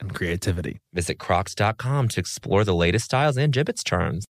and creativity. Visit Crocs.com to explore the latest styles and Jibbitz charms.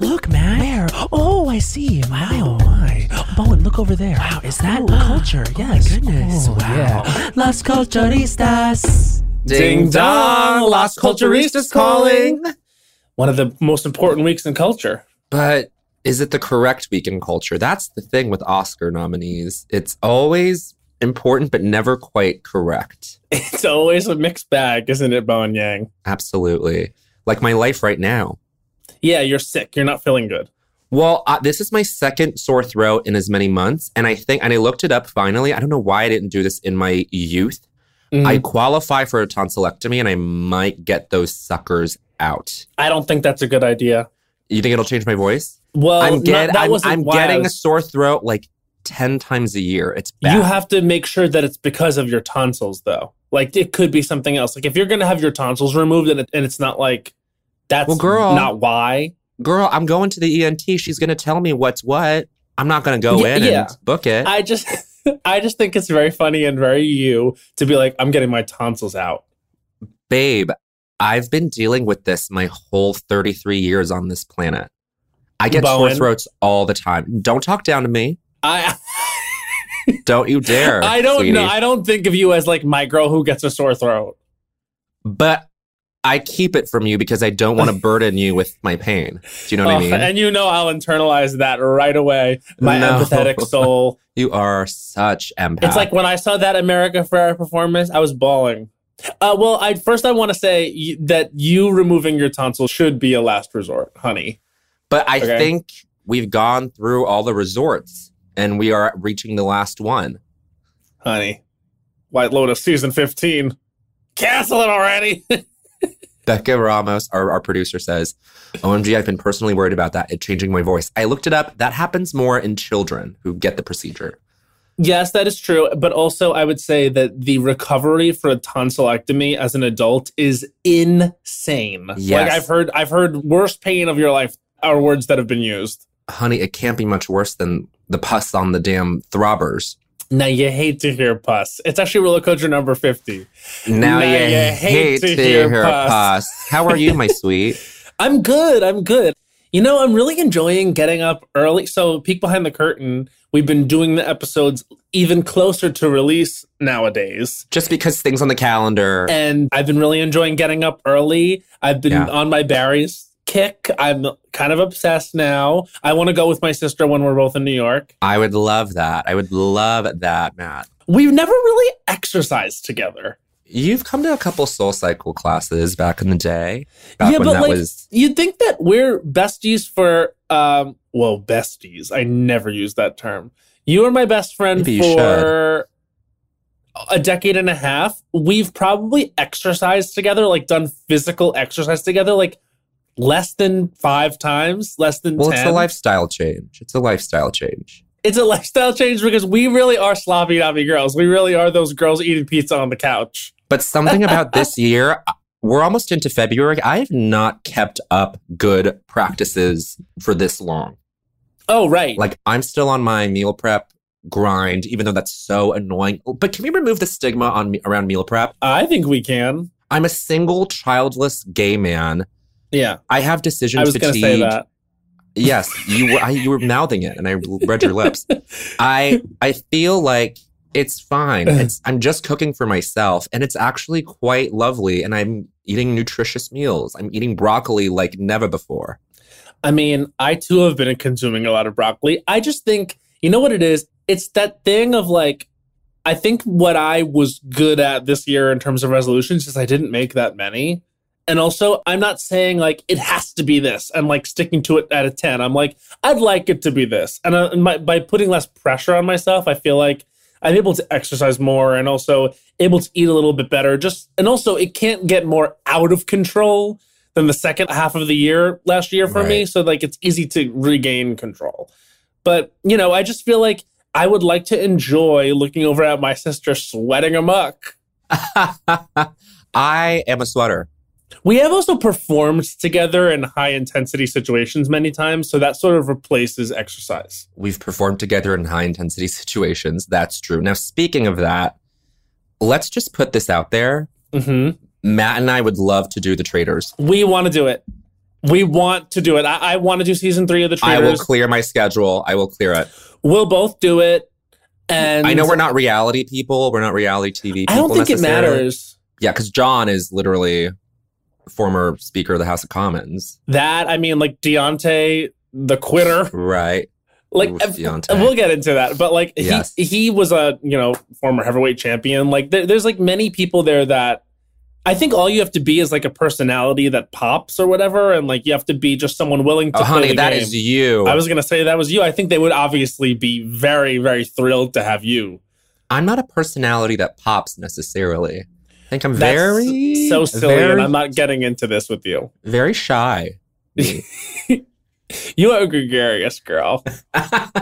Look, man. Where? Oh, I see. Wow. Oh, my. Bowen, look over there. Wow, is that culture? Yes. Oh, my goodness. Oh, wow. Yeah. Las Culturistas. Ding dong. Las Culturistas calling. One of the most important weeks in culture. But is it the correct week in culture? That's the thing with Oscar nominees. It's always important, but never quite correct. It's always a mixed bag, isn't it, Bowen Yang? Absolutely. Like my life right now. Yeah, you're sick. You're not feeling good. Well, this is my second sore throat in as many months. And I looked it up finally. I don't know why I didn't do this in my youth. I qualify for a tonsillectomy and I might get those suckers out. I don't think that's a good idea. You think it'll change my voice? Well, I'm getting a sore throat like 10 times a year. It's bad. You have to make sure that it's because of your tonsils, though. Like, it could be something else. Like, if you're going to have your tonsils removed and it's not like... That's not why. Girl, I'm going to the ENT. She's going to tell me what's what. I'm not going to go and book it. I just think it's very funny and very you to be like, I'm getting my tonsils out. Babe, I've been dealing with this my whole 33 years on this planet. I get sore throats all the time. Don't talk down to me. Don't you dare. I don't know. I don't think of you as like my girl who gets a sore throat. But... I keep it from you because I don't want to burden you with my pain. Do you know what I mean? And you know I'll internalize that right away. My empathetic soul. You are such empath. It's like when I saw that America Ferrera performance, I was bawling. I want to say that you removing your tonsil should be a last resort, honey. But I think we've gone through all the resorts and we are reaching the last one. Honey, White Lotus season 15. Cancel it already. Becca Ramos, our producer, says, OMG, I've been personally worried about that. It changing my voice. I looked it up. That happens more in children who get the procedure. Yes, that is true. But also I would say that the recovery for a tonsillectomy as an adult is insane. Yes. Like I've heard worst pain of your life are words that have been used. Honey, it can't be much worse than the pus on the damn throbbers. Now you hate to hear pus. It's actually roller coaster number 50. Now you hate to hear pus. How are you, my sweet? I'm good. You know, I'm really enjoying getting up early. So peek behind the curtain. We've been doing the episodes even closer to release nowadays. Just because things on the calendar. And I've been really enjoying getting up early. I've been on my Barry's kick. I'm kind of obsessed now. I want to go with my sister when we're both in New York. I would love that. I would love that, Matt. We've never really exercised together. You've come to a couple Soul Cycle classes back in the day. You'd think that we're besties for, besties. I never use that term. You were my best friend for a decade and a half. We've probably exercised together, like done physical exercise together, like less than 5 times, less than 10. Well, it's a lifestyle change. It's a lifestyle change because we really are sloppy nobby girls. We really are those girls eating pizza on the couch. But something about this year, we're almost into February. I have not kept up good practices for this long. Oh, right. Like, I'm still on my meal prep grind, even though that's so annoying. But can we remove the stigma around meal prep? I think we can. I'm a single, childless gay man. Yeah. I have decision fatigue. I was going to say that. Yes, you were mouthing it, and I read your lips. I feel like it's fine. I'm just cooking for myself, and it's actually quite lovely, and I'm eating nutritious meals. I'm eating broccoli like never before. I mean, I too have been consuming a lot of broccoli. I just think, you know what it is? It's that thing of like, I think what I was good at this year in terms of resolutions is I didn't make that many. And also, I'm not saying, like, it has to be this. I'm, like, sticking to it at a 10. I'm like, I'd like it to be this. And by putting less pressure on myself, I feel like I'm able to exercise more and also able to eat a little bit better. And also, it can't get more out of control than the second half of the year last year for me. So, like, it's easy to regain control. But, you know, I just feel like I would like to enjoy looking over at my sister sweating amok. I am a sweater. We have also performed together in high-intensity situations many times, so that sort of replaces exercise. We've performed together in high-intensity situations. That's true. Now, speaking of that, let's just put this out there. Mm-hmm. Matt and I would love to do The Traitors. We want to do it. We want to do it. I want to do season 3 of The Traitors. I will clear my schedule. I will clear it. We'll both do it. And I know we're not reality people. We're not reality TV people. I don't think it matters. Yeah, because John is literally... former Speaker of the House of Commons. That, I mean, like Deontay, the quitter. Right. Like, we'll get into that. But like, yes. he was a, you know, former heavyweight champion. Like, there's like many people there that I think all you have to be is like a personality that pops or whatever. And like, you have to be just someone willing to play the game. That is you. I was going to say that was you. I think they would obviously be very, very thrilled to have you. I'm not a personality that pops necessarily. I think I'm very... so silly, and I'm not getting into this with you. Very shy. You are a gregarious girl.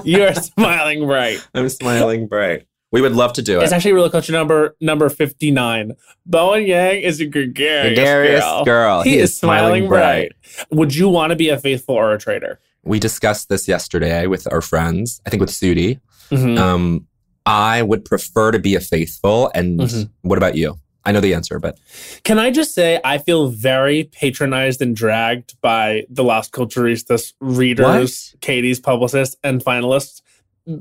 You are smiling bright. I'm smiling bright. We would love to do it. It's actually roller coaster number 59. Bowen Yang is a gregarious girl. He is smiling bright. Would you want to be a faithful or a traitor? We discussed this yesterday with our friends. I think with Sudi. Mm-hmm. I would prefer to be a faithful. And What about you? I know the answer, but... Can I just say, I feel very patronized and dragged by the Las Culturistas readers, what? Katie's publicists, and finalists,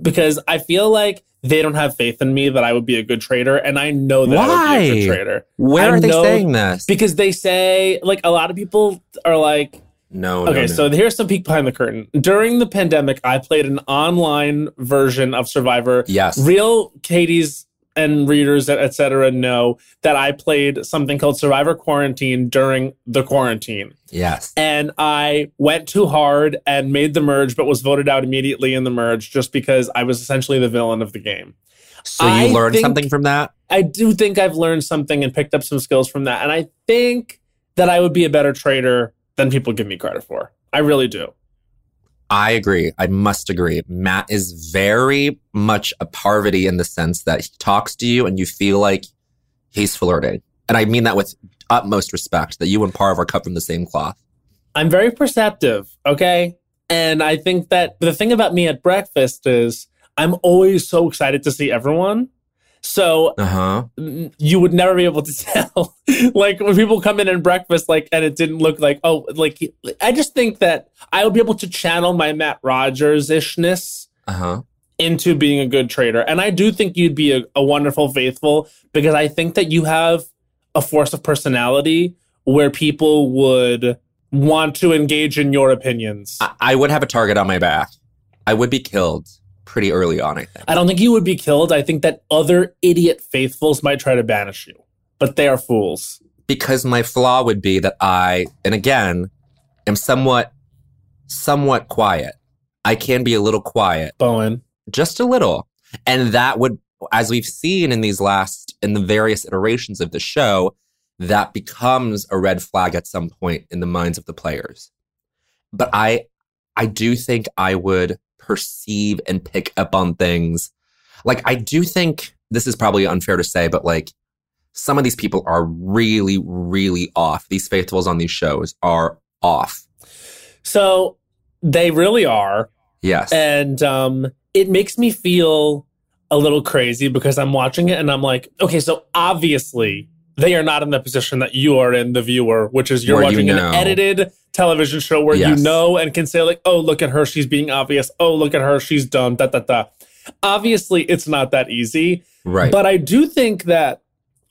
because I feel like they don't have faith in me that I would be a good trader, and I know that I would be a good trader. Where are they saying this? Because they say, like, a lot of people are like... No. So here's some peek behind the curtain. During the pandemic, I played an online version of Survivor. Yes. Real Katie's... and readers, et cetera, know that I played something called Survivor Quarantine during the quarantine. Yes. And I went too hard and made the merge, but was voted out immediately in the merge just because I was essentially the villain of the game. So you learned something from that? I do think I've learned something and picked up some skills from that. And I think that I would be a better trader than people give me credit for. I really do. I agree. I must agree. Matt is very much a Parvati in the sense that he talks to you and you feel like he's flirting. And I mean that with utmost respect, that you and Parv are cut from the same cloth. I'm very perceptive, okay? And I think that the thing about me at breakfast is I'm always so excited to see everyone. So You would never be able to tell. Like when people come in and breakfast, like, and it didn't look like, oh, like, I just think that I would be able to channel my Matt Rogers-ishness into being a good trader. And I do think you'd be a wonderful faithful because I think that you have a force of personality where people would want to engage in your opinions. I would have a target on my back. I would be killed. Pretty early on, I think. I don't think you would be killed. I think that other idiot faithfuls might try to banish you, but they are fools. Because my flaw would be that I, and again, am somewhat quiet. I can be a little quiet. Bowen. Just a little. And that would, as we've seen in the various iterations of the show, that becomes a red flag at some point in the minds of the players. But I do think I would perceive and pick up on things. Like, I do think, this is probably unfair to say, but like, some of these people are really, really off. These faithfuls on these shows are off. So they really are. Yes. And it makes me feel a little crazy because I'm watching it and I'm like, okay, so obviously they are not in the position that you are in, the viewer, which is you're watching an edited television show where you know and can say like, oh, look at her, she's being obvious. Oh, look at her, she's dumb, da, da, da. Obviously, it's not that easy. Right. But I do think that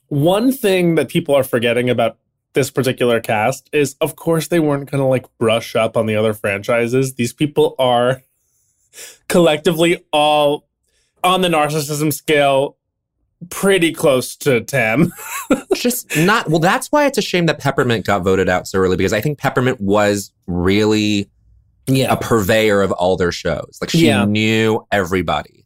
one thing that people are forgetting about this particular cast is, of course, they weren't going to like brush up on the other franchises. These people are collectively all on the narcissism scale pretty close to 10. Just not. Well, that's why it's a shame that Peppermint got voted out so early, because I think Peppermint was really a purveyor of all their shows. Like she knew everybody.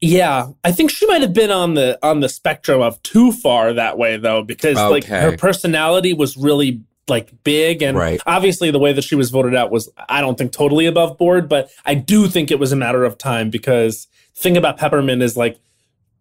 Yeah, I think she might have been on the spectrum of too far that way, though, because like her personality was really like big. And obviously the way that she was voted out was, I don't think, totally above board. But I do think it was a matter of time, because the thing about Peppermint is like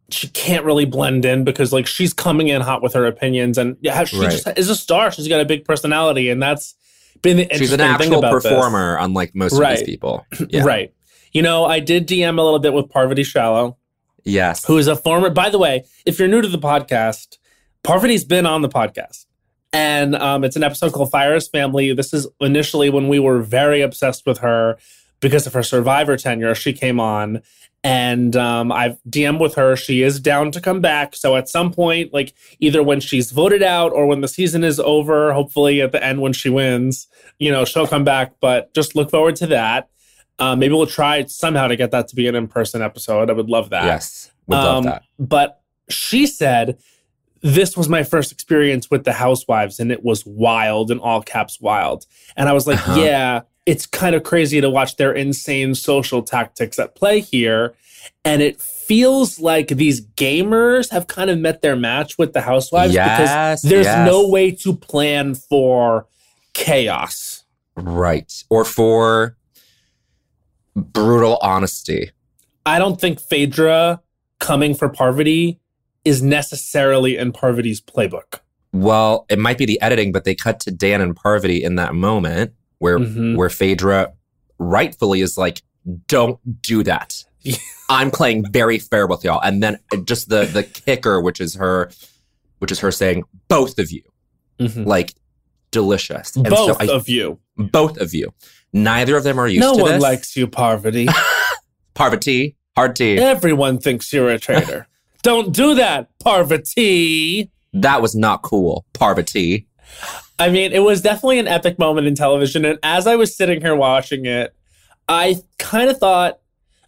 she can't really blend in because like she's coming in hot with her opinions. And she just is a star. She's got a big personality. And that's been the interesting thing about this. She's an actual performer, unlike most of these people. Yeah. Right. You know, I did DM a little bit with Parvati Shallow. Yes. Who is a former... By the way, if you're new to the podcast, Parvati's been on the podcast. And it's an episode called Fire is Family. This is initially when we were very obsessed with her because of her Survivor tenure. She came on. And I've DM'd with her. She is down to come back. So at some point, like either when she's voted out or when the season is over, hopefully at the end when she wins, you know, she'll come back. But just look forward to that. Maybe we'll try somehow to get that to be an in-person episode. I would love that. Yes, would love that. But she said, this was my first experience with the Housewives, and it was wild, in all caps wild. And I was like, yeah, it's kind of crazy to watch their insane social tactics at play here. And it feels like these gamers have kind of met their match with the Housewives because there's no way to plan for chaos. Right. Or for... brutal honesty. I don't think Phaedra coming for Parvati is necessarily in Parvati's playbook. Well, it might be the editing, but they cut to Dan and Parvati in that moment where Phaedra rightfully is like, don't do that. I'm playing very fair with y'all. And then just the kicker, which is her saying, both of you. Mm-hmm. Like, delicious. And both of you. Both of you. Neither of them are used to this. No one likes you, Parvati. Parvati, hard tea. Everyone thinks you're a traitor. Don't do that, Parvati. That was not cool, Parvati. I mean, it was definitely an epic moment in television. And as I was sitting here watching it, I kind of thought,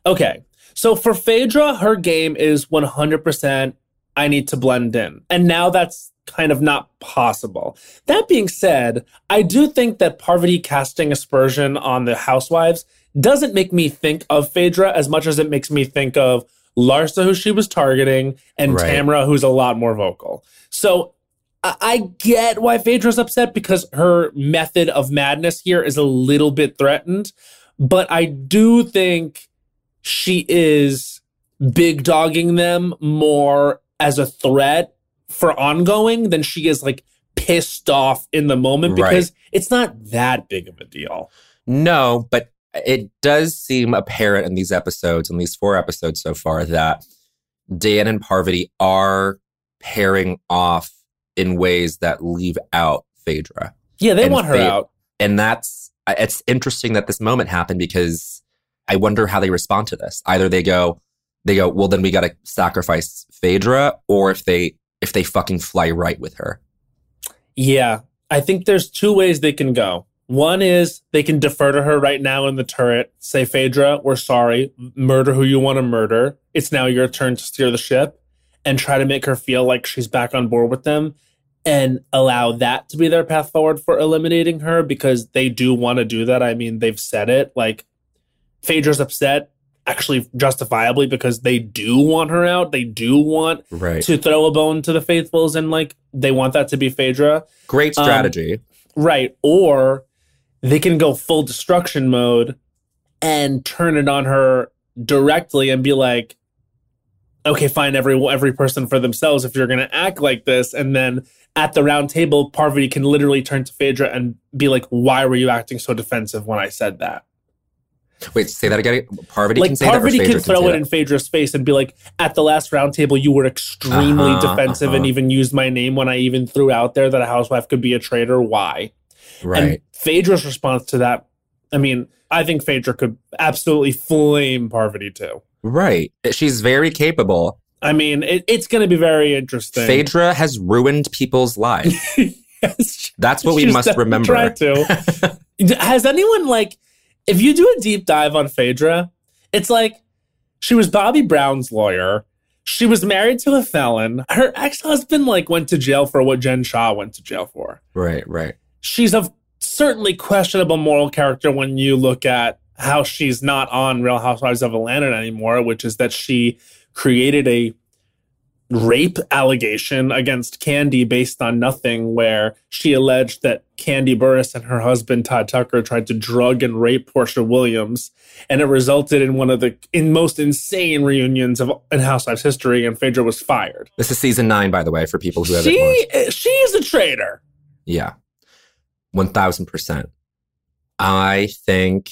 okay, so for Phaedra, her game is 100% I need to blend in. And now that's kind of not possible. That being said, I do think that Parvati casting aspersion on the Housewives doesn't make me think of Phaedra as much as it makes me think of Larsa, who she was targeting, and Tamra, who's a lot more vocal. So I get why Phaedra's upset, because her method of madness here is a little bit threatened. But I do think she is big dogging them more as a threat for ongoing than she is like pissed off in the moment, because it's not that big of a deal. No, but it does seem apparent in these episodes, in these 4 episodes so far, that Dan and Parvati are pairing off in ways that leave out Phaedra. Yeah, they want her out. And it's interesting that this moment happened, because I wonder how they respond to this. Either they go, well, then we got to sacrifice Phaedra, or if they fucking fly right with her. Yeah. I think there's 2 ways they can go. One is they can defer to her right now in the turret. Say, Phaedra, we're sorry. Murder who you want to murder. It's now your turn to steer the ship, and try to make her feel like she's back on board with them and allow that to be their path forward for eliminating her, because they do want to do that. I mean, they've said it. Like, Phaedra's upset. Actually, justifiably, because they do want her out. They do want to throw a bone to the Faithfuls, and like they want that to be Phaedra. Great strategy. Or they can go full destruction mode and turn it on her directly and be like, okay, fine, every person for themselves if you're going to act like this. And then at the round table, Parvati can literally turn to Phaedra and be like, why were you acting so defensive when I said that? Wait, say that again? Parvati like, can say Parvati that? Parvati can throw it in Phaedra's face and be like, at the last round table, you were extremely defensive and even used my name when I even threw out there that a housewife could be a traitor. Why? Right. And Phaedra's response to that, I mean, I think Phaedra could absolutely flame Parvati too. Right. She's very capable. I mean, it's going to be very interesting. Phaedra has ruined people's lives. Yes, that's what we must remember. Tried to. Has anyone like... If you do a deep dive on Phaedra, it's like she was Bobby Brown's lawyer. She was married to a felon. Her ex-husband like went to jail for what Jen Shah went to jail for. Right, right. She's of certainly questionable moral character when you look at how she's not on Real Housewives of Atlanta anymore, which is that she created a rape allegation against Candy based on nothing, where she alleged that Candy Burris and her husband Todd Tucker tried to drug and rape Portia Williams, and it resulted in one of the most insane reunions in Housewives history, and Phaedra was fired. This is season 9, by the way, for people who haven't watched. She is a traitor. Yeah. 1,000%. I think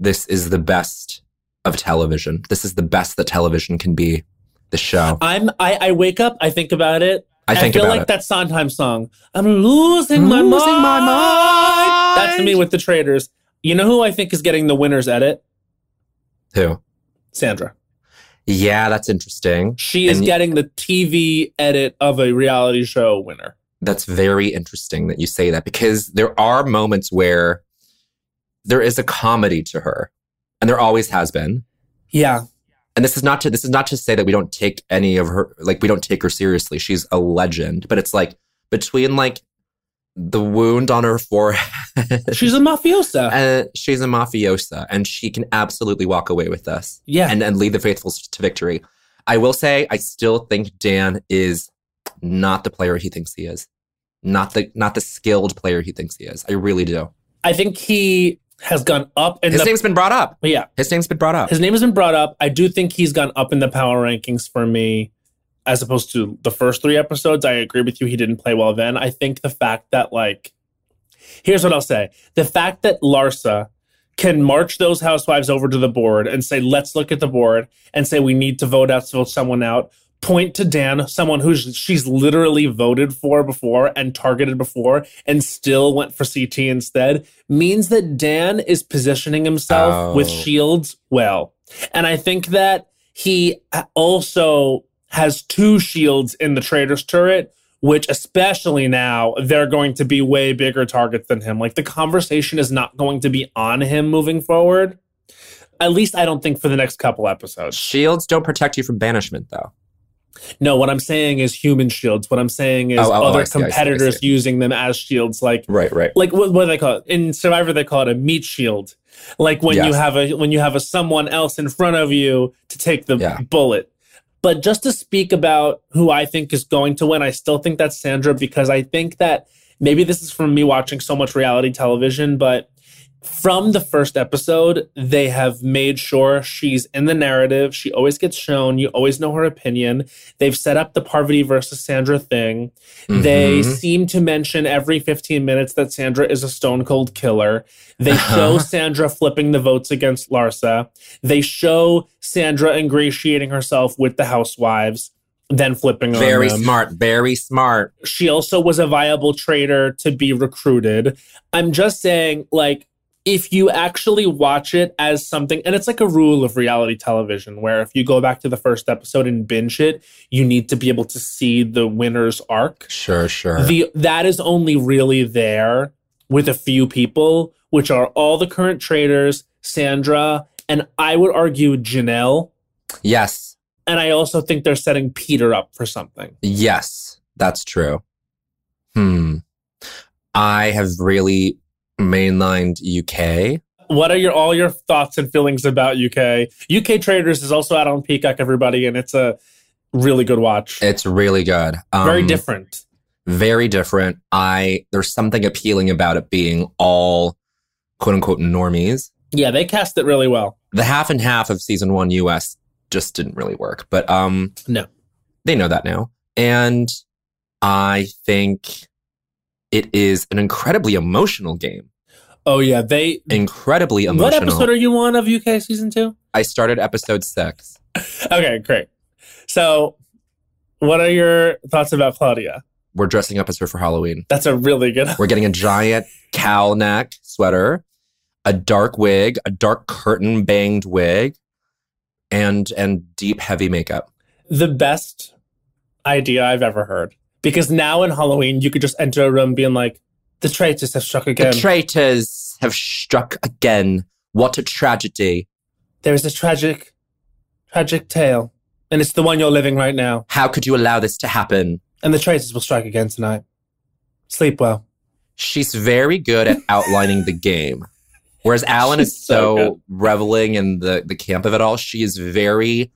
this is the best of television. This is the best that television can be. The show. I wake up, I think about it. I feel like it. That Sondheim song. I'm losing my mind. That's me with the traitors. You know who I think is getting the winner's edit? Who? Sandra. Yeah, that's interesting. She is getting the TV edit of a reality show winner. That's very interesting that you say that, because there are moments where there is a comedy to her, and there always has been. Yeah. And this is not to say that we don't take any of her, like we don't take her seriously. She's a legend, but it's like between like the wound on her forehead. She's a mafiosa and she can absolutely walk away with us. Yeah. And lead the faithfuls to victory. I will say, I still think Dan is not the player he thinks he is. Not the skilled player he thinks he is. I really do. I think he has gone up. His name's been brought up. Yeah. His name's been brought up. His name has been brought up. I do think he's gone up in the power rankings for me as opposed to the first 3 episodes. I agree with you. He didn't play well then. I think the fact that here's what I'll say. The fact that Larsa can march those housewives over to the board and say, let's look at the board and say, we need to vote someone out. Point to Dan, someone who she's literally voted for before and targeted before and still went for CT instead, means that Dan is positioning himself with shields well. And I think that he also has 2 shields in the traitor's turret, which especially now, they're going to be way bigger targets than him. Like, the conversation is not going to be on him moving forward. At least I don't think for the next couple episodes. Shields don't protect you from banishment, though. No, what I'm saying is human shields. What I'm saying is other competitors using them as shields. Like, right. Like what do they call it? In Survivor, they call it a meat shield. Like when you have a someone else in front of you to take the bullet. But just to speak about who I think is going to win, I still think that's Sandra, because I think that maybe this is from me watching so much reality television, but from the first episode, they have made sure she's in the narrative. She always gets shown. You always know her opinion. They've set up the Parvati versus Sandra thing. Mm-hmm. They seem to mention every 15 minutes that Sandra is a stone cold killer. They show Sandra flipping the votes against Larsa. They show Sandra ingratiating herself with the housewives, then flipping on them. Very smart. She also was a viable traitor to be recruited. I'm just saying, if you actually watch it as something, and it's like a rule of reality television, where if you go back to the first episode and binge it, you need to be able to see the winner's arc. Sure. That is only really there with a few people, which are all the current traitors, Sandra, and I would argue Janelle. Yes. And I also think they're setting Peter up for something. Yes, that's true. I have really... mainlined UK. What are all your thoughts and feelings about UK? UK Traders is also out on Peacock, everybody, and it's a really good watch. It's really good. Very different. Very different. There's something appealing about it being all quote unquote normies. Yeah, they cast it really well. The half and half of season 1 US just didn't really work. But no, they know that now. And I think it is an incredibly emotional game. Oh, yeah. Incredibly emotional. What episode are you on of UK season 2? I started episode 6. Okay, great. So what are your thoughts about Claudia? We're dressing up as her for Halloween. That's a really good one. We're getting a giant cowl neck sweater, a dark wig, a dark curtain banged wig, and deep, heavy makeup. The best idea I've ever heard. Because now in Halloween, you could just enter a room being like, the traitors have struck again. The traitors have struck again. What a tragedy. There is a tragic tale. And it's the one you're living right now. How could you allow this to happen? And the traitors will strike again tonight. Sleep well. She's very good at outlining the game. Whereas Alan is so reveling in the camp of it all, she is very...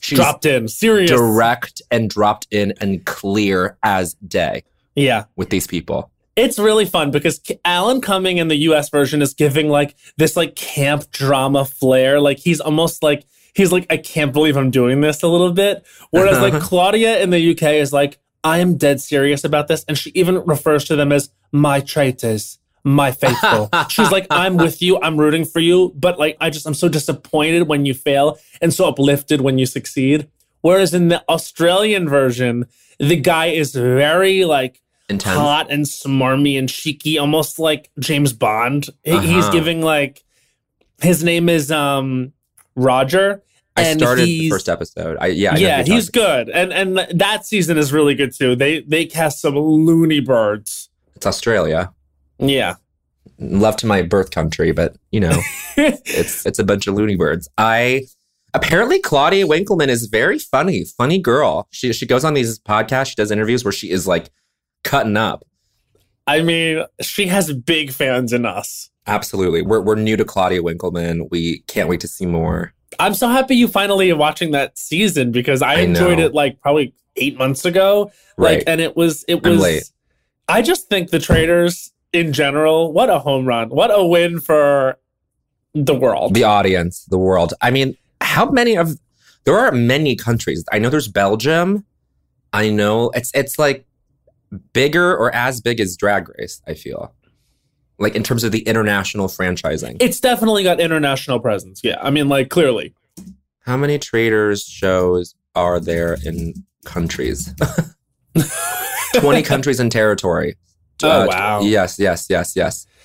She's dropped in. Serious. Direct and dropped in and clear as day. Yeah. With these people. It's really fun because Alan Cumming in the U.S. version is giving like this like camp drama flair. Like he's almost like, he's like, I can't believe I'm doing this a little bit. Whereas like Claudia in the U.K. is like, I am dead serious about this. And she even refers to them as my traitors, my faithful. She's like, I'm with you. I'm rooting for you. But like, I'm so disappointed when you fail and so uplifted when you succeed. Whereas in the Australian version, the guy is very like, intense. Hot and smarmy and cheeky, almost like James Bond. He's giving like, his name is Roger. And I started the first episode. I know he's good. And that season is really good too. They cast some loony birds. It's Australia. Yeah. Love to my birth country, but you know, it's a bunch of loony birds. Apparently, Claudia Winkleman is very funny girl. She goes on these podcasts, she does interviews where she is like, cutting up. I mean, she has big fans in us. Absolutely. We're new to Claudia Winkleman. We can't wait to see more. I'm so happy you finally are watching that season because I enjoyed it like probably 8 months ago. Right. Like, and it was late. I just think the traitors in general, what a home run. What a win for the world. The audience, the world. I mean, there are many countries. I know there's Belgium. I know it's like bigger or as big as Drag Race, I feel. Like, in terms of the international franchising. It's definitely got international presence, yeah. I mean, like, clearly. How many traitors shows are there in countries? 20 countries and territory. Oh, wow. Yes. That's amazing.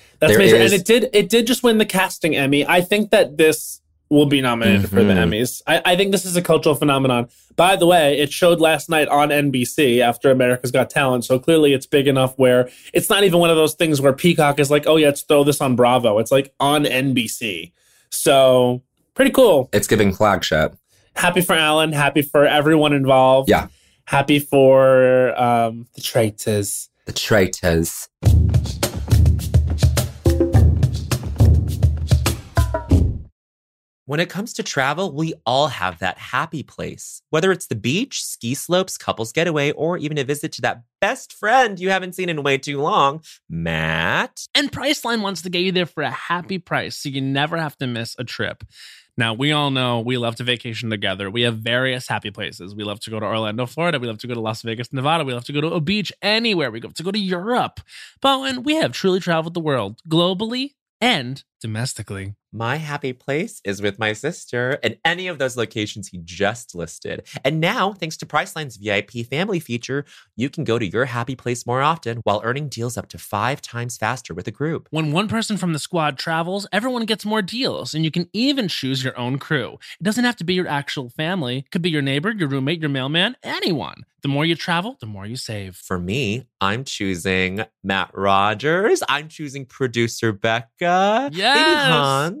And it did just win the casting Emmy. I think that this will be nominated for the Emmys. I think this is a cultural phenomenon. By the way, it showed last night on NBC after America's Got Talent, so clearly it's big enough where it's not even one of those things where Peacock is like, oh yeah, let's throw this on Bravo. It's like on NBC. So, pretty cool. It's giving flagship. Happy for Alan. Happy for everyone involved. Yeah. Happy for the traitors. The traitors. When it comes to travel, we all have that happy place. Whether it's the beach, ski slopes, couples getaway, or even a visit to that best friend you haven't seen in way too long, Matt. And Priceline wants to get you there for a happy price, so you never have to miss a trip. Now, we all know we love to vacation together. We have various happy places. We love to go to Orlando, Florida. We love to go to Las Vegas, Nevada. We love to go to a beach anywhere. We love to go to Europe. Bowen, we have truly traveled the world globally and domestically. My happy place is with my sister and any of those locations he just listed. And now, thanks to Priceline's VIP family feature, you can go to your happy place more often while earning deals up to 5 times faster with a group. When one person from the squad travels, everyone gets more deals, and you can even choose your own crew. It doesn't have to be your actual family. It could be your neighbor, your roommate, your mailman, anyone. The more you travel, the more you save. For me, I'm choosing Matt Rogers. I'm choosing producer Becca. Yes! Hans.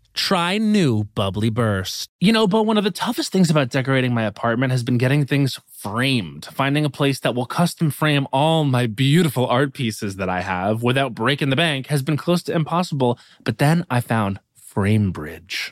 try new Bubbly Burst. You know, but one of the toughest things about decorating my apartment has been getting things framed, finding a place that will custom frame all my beautiful art pieces that I have without breaking the bank has been close to impossible. But then I found FrameBridge.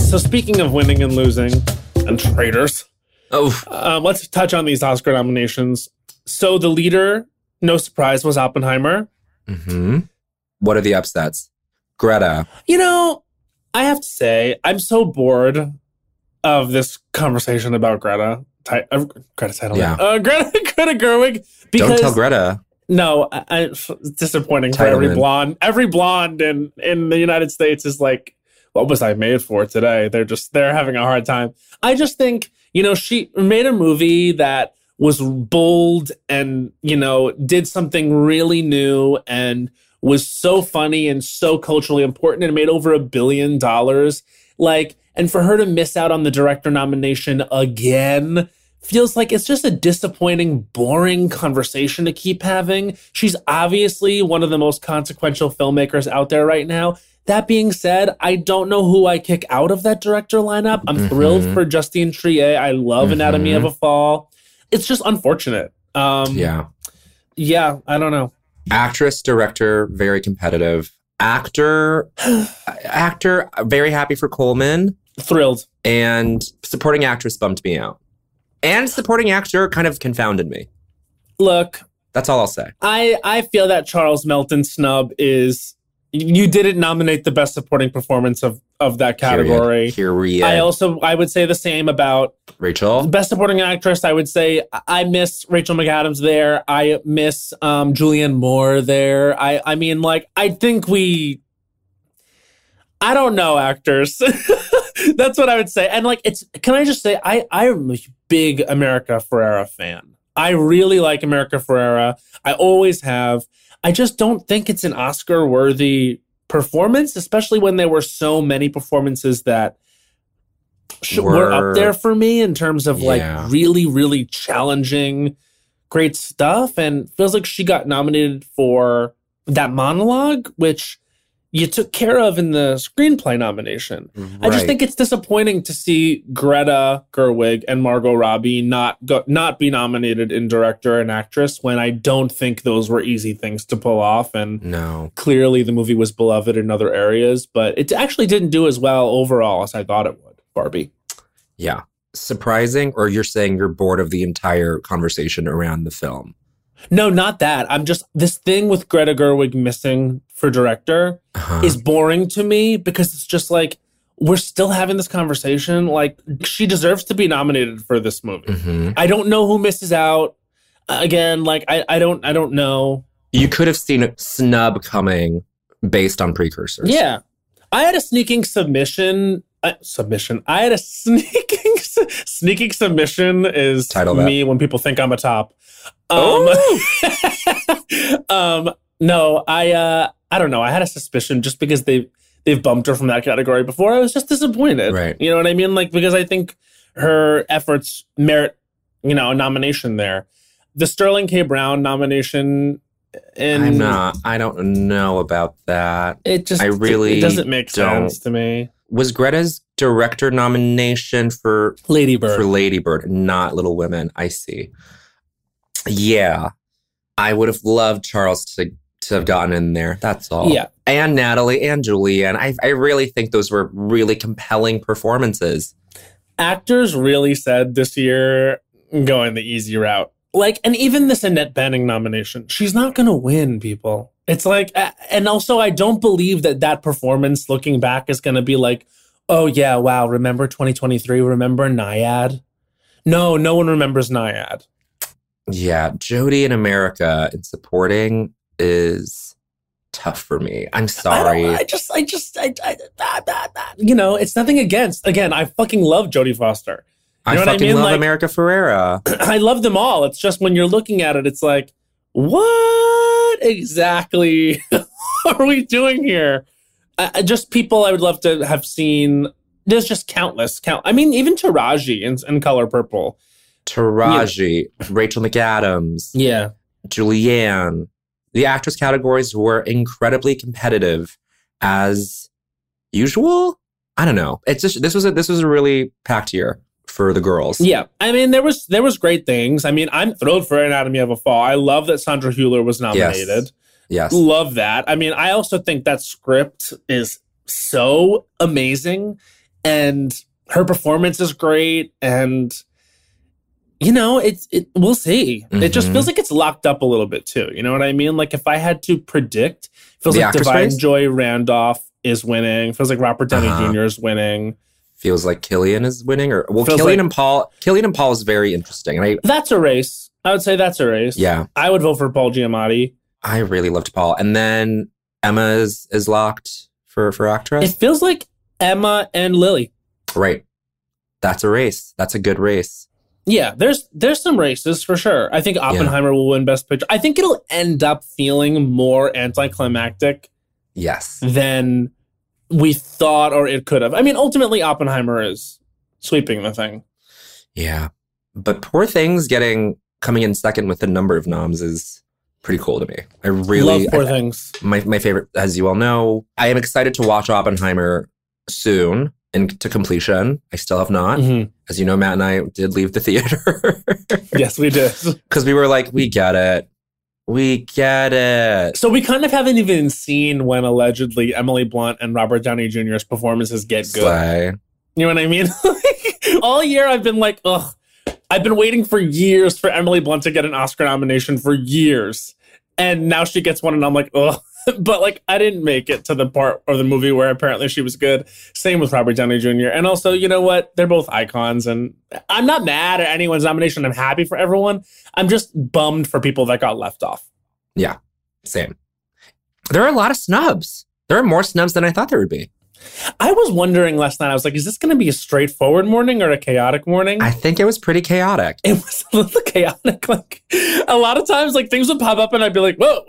So speaking of winning and losing and traitors, let's touch on these Oscar nominations. So the leader, no surprise, was Oppenheimer. Mm-hmm. What are the upsets? Greta. You know, I have to say, I'm so bored of this conversation about Greta Gerwig. Yeah. Greta Gerwig. Because, don't tell Greta. No, it's disappointing for every blonde. Every blonde in the United States is like, what was I made for today? They're having a hard time. I just think, you know, she made a movie that was bold and, you know, did something really new and was so funny and so culturally important and made over $1 billion. Like, and for her to miss out on the director nomination again feels like it's just a disappointing, boring conversation to keep having. She's obviously one of the most consequential filmmakers out there right now. That being said, I don't know who I kick out of that director lineup. I'm thrilled for Justine Triet. I love Anatomy of a Fall. It's just unfortunate. Yeah, I don't know. Actress, director, very competitive. Actor, very happy for Coleman. Thrilled. And supporting actress bummed me out. And supporting actor kind of confounded me. Look. That's all I'll say. I feel that Charles Melton snub is, you didn't nominate the best supporting performance of that category. Period. I would say the same about Rachel. Best supporting actress, I would say I miss Rachel McAdams there. I miss Julianne Moore there. I mean, like, I don't know, actors. That's what I would say. And like, can I just say, I'm a big America Ferrera fan. I really like America Ferrera. I always have. I just don't think it's an Oscar-worthy performance, especially when there were so many performances that were up there for me in terms of like really, really challenging, great stuff. And feels like she got nominated for that monologue, which you took care of in the screenplay nomination. Right. I just think it's disappointing to see Greta Gerwig and Margot Robbie not be nominated in director and actress when I don't think those were easy things to pull off. And clearly the movie was beloved in other areas, but it actually didn't do as well overall as I thought it would, Barbie. Yeah. Surprising? Or you're saying you're bored of the entire conversation around the film? No, not that. I'm just, this thing with Greta Gerwig missing for director is boring to me because it's just like, we're still having this conversation. Like, she deserves to be nominated for this movie. Mm-hmm. I don't know who misses out. Again, like, I don't know. You could have seen a snub coming based on precursors. Yeah. I had a sneaking submission. I had a sneaking submission is title me that. When people think I'm a top. No, I don't know. I had a suspicion just because they've bumped her from that category before. I was just disappointed. Right. You know what I mean? Like, because I think her efforts merit, you know, a nomination there. The Sterling K. Brown nomination. I don't know about that. It doesn't make sense to me. Was Greta's director nomination for Lady Bird not Little Women? I see. Yeah, I would have loved Charles to have gotten in there. That's all. Yeah, and Natalie and Julianne. I really think those were really compelling performances. Actors really said this year, going the easy route. Like, and even this Annette Bening nomination, she's not going to win, people. It's like, and also I don't believe that performance looking back is going to be like, oh yeah, wow, remember 2023, remember Nyad? No, no one remembers Nyad. Yeah, Jodie in America in supporting is tough for me. I'm sorry. It's nothing against. Again, I fucking love Jodie Foster. I love America Ferrera. I love them all. It's just when you're looking at it, it's like, what exactly are we doing here? Just people I would love to have seen. There's just countless. I mean, even Taraji in Color Purple. Taraji, yeah. Rachel McAdams. Yeah. Julianne. The actress categories were incredibly competitive as usual. I don't know. It's just this was a really packed year for the girls. Yeah. I mean, there was great things. I mean, I'm thrilled for Anatomy of a Fall. I love that Sandra Hüller was nominated. Yes. Love that. I mean, I also think that script is so amazing and her performance is great and it we'll see. Mm-hmm. It just feels like it's locked up a little bit too. You know what I mean? Like if I had to predict, it feels like Divine Joy Randolph is winning. It feels like Robert Downey Jr. is winning. Feels like Killian is winning, or well, Killian and Paul is very interesting. And that's a race. I would say that's a race. Yeah, I would vote for Paul Giamatti. I really loved Paul, and then Emma is locked for actress. It feels like Emma and Lily. Right, that's a race. That's a good race. Yeah, there's some races for sure. I think Oppenheimer will win Best Picture. I think it'll end up feeling more anticlimactic. Yes. Than we thought, or it could have. I mean, ultimately, Oppenheimer is sweeping the thing. Yeah. But Poor Things coming in second with the number of noms is pretty cool to me. I really love Poor Things. My favorite, as you all know. I am excited to watch Oppenheimer soon and to completion. I still have not. Mm-hmm. As you know, Matt and I did leave the theater. Yes, we did. Because we were like, we get it. We get it. So we kind of haven't even seen when allegedly Emily Blunt and Robert Downey Jr.'s performances get good. Slay. You know what I mean? All year I've been like, ugh. I've been waiting for years for Emily Blunt to get an Oscar nomination for years. And now she gets one and I'm like, ugh. But like, I didn't make it to the part of the movie where apparently she was good. Same with Robert Downey Jr. And also, you know what? They're both icons. And I'm not mad at anyone's nomination. I'm happy for everyone. I'm just bummed for people that got left off. Yeah, same. There are a lot of snubs. There are more snubs than I thought there would be. I was wondering last night, I was like, is this going to be a straightforward morning or a chaotic morning? I think it was pretty chaotic. It was a little chaotic. Like a lot of times, like things would pop up and I'd be like, whoa,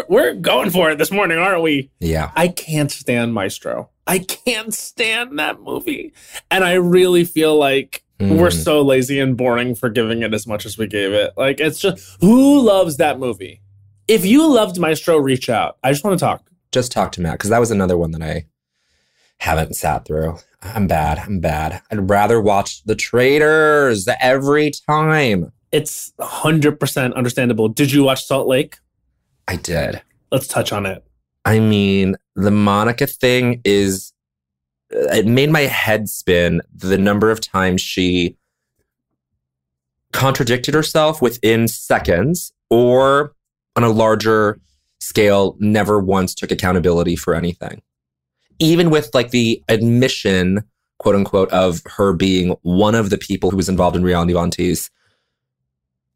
we're going for it this morning, aren't we? Yeah. I can't stand Maestro. I can't stand that movie. And I really feel like we're so lazy and boring for giving it as much as we gave it. Like it's just, who loves that movie? If you loved Maestro, reach out. I just want to talk. Just talk to Matt, because that was another one that I haven't sat through. I'm bad. I'd rather watch The Traitors every time. It's 100% understandable. Did you watch Salt Lake? I did. Let's touch on it. I mean, the Monica thing is... It made my head spin the number of times she contradicted herself within seconds or on a larger... scale, never once took accountability for anything. Even with like the admission, quote unquote, of her being one of the people who was involved in Reality Aunties,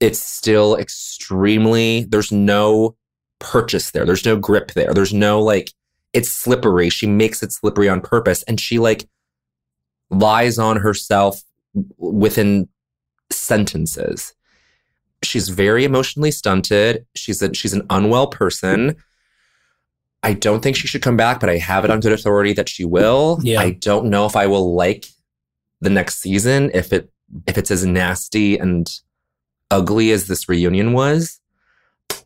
it's still extremely, there's no purchase there. There's no grip there. There's no like, it's slippery. She makes it slippery on purpose. And she like lies on herself within sentences. She's very emotionally stunted. She's an unwell person. I don't think she should come back, but I have it on good authority that she will. Yeah. I don't know if I will like the next season if it's as nasty and ugly as this reunion was.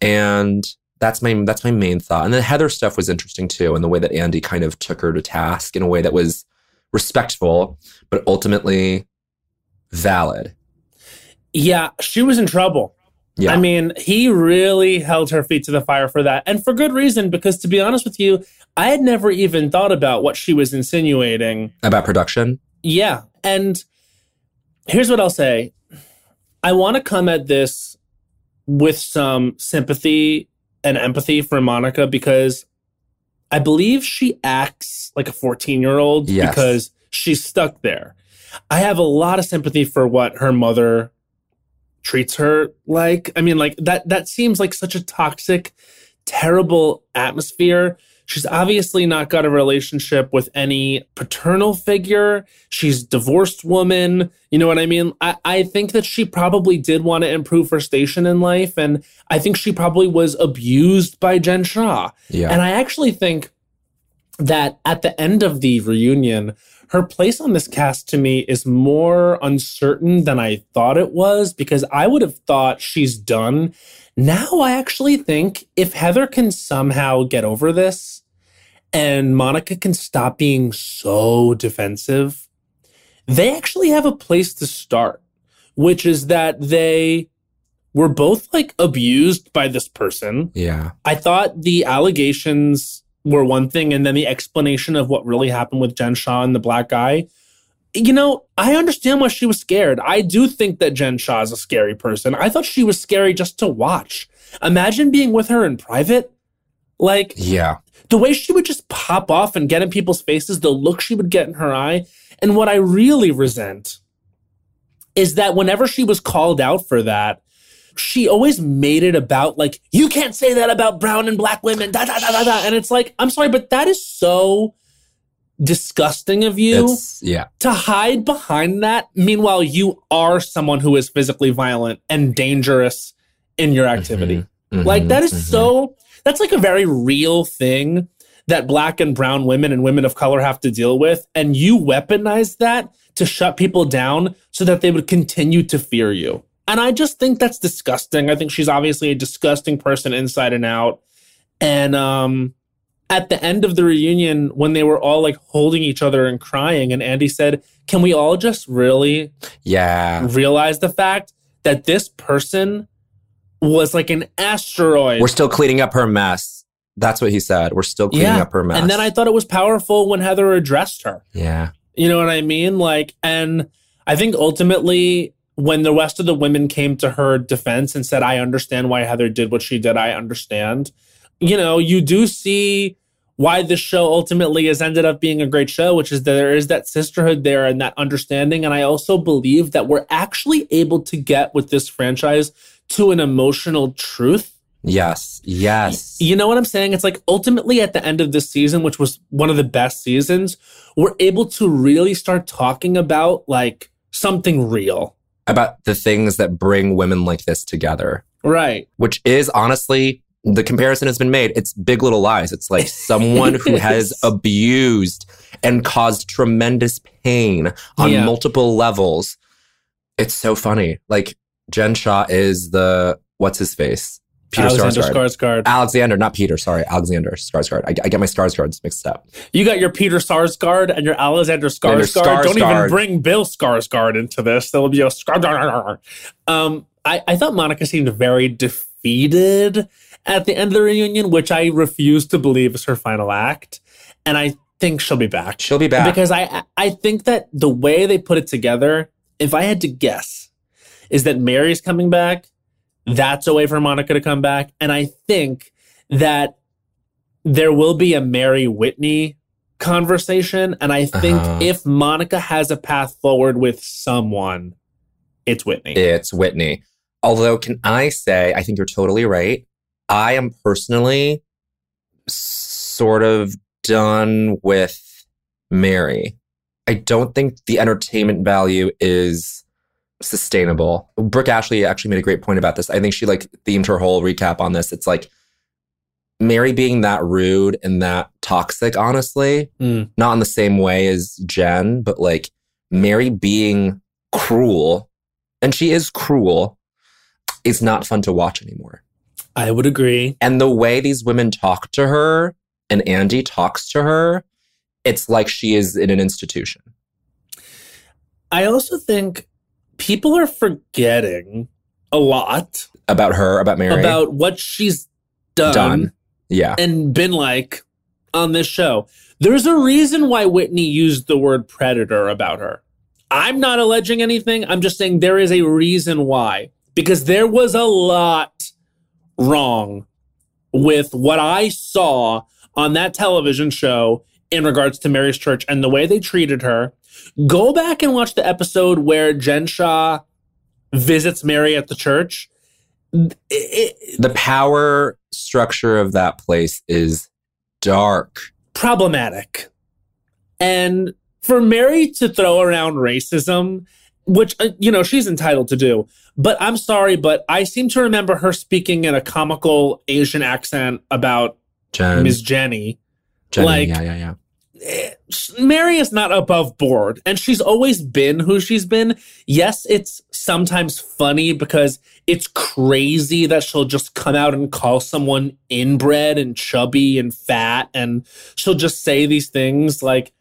And that's my main thought. And then Heather stuff was interesting too, and the way that Andy kind of took her to task in a way that was respectful, but ultimately valid. Yeah, she was in trouble. Yeah. I mean, he really held her feet to the fire for that. And for good reason, because to be honest with you, I had never even thought about what she was insinuating. About production? Yeah. And here's what I'll say. I want to come at this with some sympathy and empathy for Monica, because I believe she acts like a 14-year-old. Yes. Because she's stuck there. I have a lot of sympathy for what her mother treats her like. I mean, like that seems like such a toxic, terrible atmosphere. She's obviously not got a relationship with any paternal figure. She's a divorced woman. You know what I mean? I think that she probably did want to improve her station in life. And I think she probably was abused by Jen Shah. Yeah. And I actually think that at the end of the reunion, her place on this cast to me is more uncertain than I thought it was, because I would have thought she's done. Now I actually think if Heather can somehow get over this and Monica can stop being so defensive, they actually have a place to start, which is that they were both like abused by this person. Yeah. I thought the allegations were one thing, and then the explanation of what really happened with Jen Shah and the black guy. You know, I understand why she was scared. I do think that Jen Shah is a scary person. I thought she was scary just to watch. Imagine being with her in private. Like, yeah, the way she would just pop off and get in people's faces, the look she would get in her eye. And what I really resent is that whenever she was called out for that, she always made it about, like, you can't say that about brown and black women, da, da, da, da, da. And it's like, I'm sorry, but that is so disgusting of you to hide behind that. Meanwhile, you are someone who is physically violent and dangerous in your activity. Mm-hmm, like, that is so, that's like a very real thing that black and brown women and women of color have to deal with. And you weaponize that to shut people down so that they would continue to fear you. And I just think that's disgusting. I think she's obviously a disgusting person inside and out. And at the end of the reunion, when they were all like holding each other and crying, and Andy said, can we all just really realize the fact that this person was like an asteroid? We're still cleaning up her mess. That's what he said. We're still cleaning up her mess. And then I thought it was powerful when Heather addressed her. Yeah. You know what I mean? Like, and I think ultimately, when the rest of the women came to her defense and said, I understand why Heather did what she did, I understand. You know, you do see why this show ultimately has ended up being a great show, which is that there is that sisterhood there and that understanding. And I also believe that we're actually able to get with this franchise to an emotional truth. Yes, yes. You know what I'm saying? It's like ultimately at the end of this season, which was one of the best seasons, we're able to really start talking about like something real. About the things that bring women like this together. Right. Which is, honestly, the comparison has been made. It's Big Little Lies. It's like someone who has abused and caused tremendous pain on multiple levels. It's so funny. Like, Jen Shah is the, what's his face? Peter Skarsgård. Alexander, not Peter. Sorry, Alexander Skarsgård. I get my Skarsgårds mixed up. You got your Peter Skarsgård and your Alexander Skarsgård. Don't even bring Bill Skarsgård into this. There'll be a Skarsgård. I thought Monica seemed very defeated at the end of the reunion, which I refuse to believe is her final act. And I think she'll be back. She'll be back. Because I think that the way they put it together, if I had to guess, is that Mary's coming back. That's a way for Monica to come back. And I think that there will be a Mary-Whitney conversation. And I think if Monica has a path forward with someone, it's Whitney. It's Whitney. Although, can I say, I think you're totally right. I am personally sort of done with Mary. I don't think the entertainment value is sustainable. Brooke Ashley actually made a great point about this. I think she like themed her whole recap on this. It's like Mary being that rude and that toxic, honestly, not in the same way as Jen, but like Mary being cruel, and she is cruel, is not fun to watch anymore. I would agree. And the way these women talk to her and Andy talks to her, it's like she is in an institution. I also think people are forgetting a lot. About her, about Mary. About what she's done. Yeah. And been like on this show. There's a reason why Whitney used the word predator about her. I'm not alleging anything. I'm just saying there is a reason why. Because there was a lot wrong with what I saw on that television show in regards to Mary's Church and the way they treated her. Go back and watch the episode where Jen Shah visits Mary at the church. The power structure of that place is dark. Problematic. And for Mary to throw around racism, which, you know, she's entitled to do, but I'm sorry, but I seem to remember her speaking in a comical Asian accent about Miss Jenny. Like, yeah. Mary is not above board, and she's always been who she's been. Yes, it's sometimes funny because it's crazy that she'll just come out and call someone inbred and chubby and fat, and she'll just say these things, like,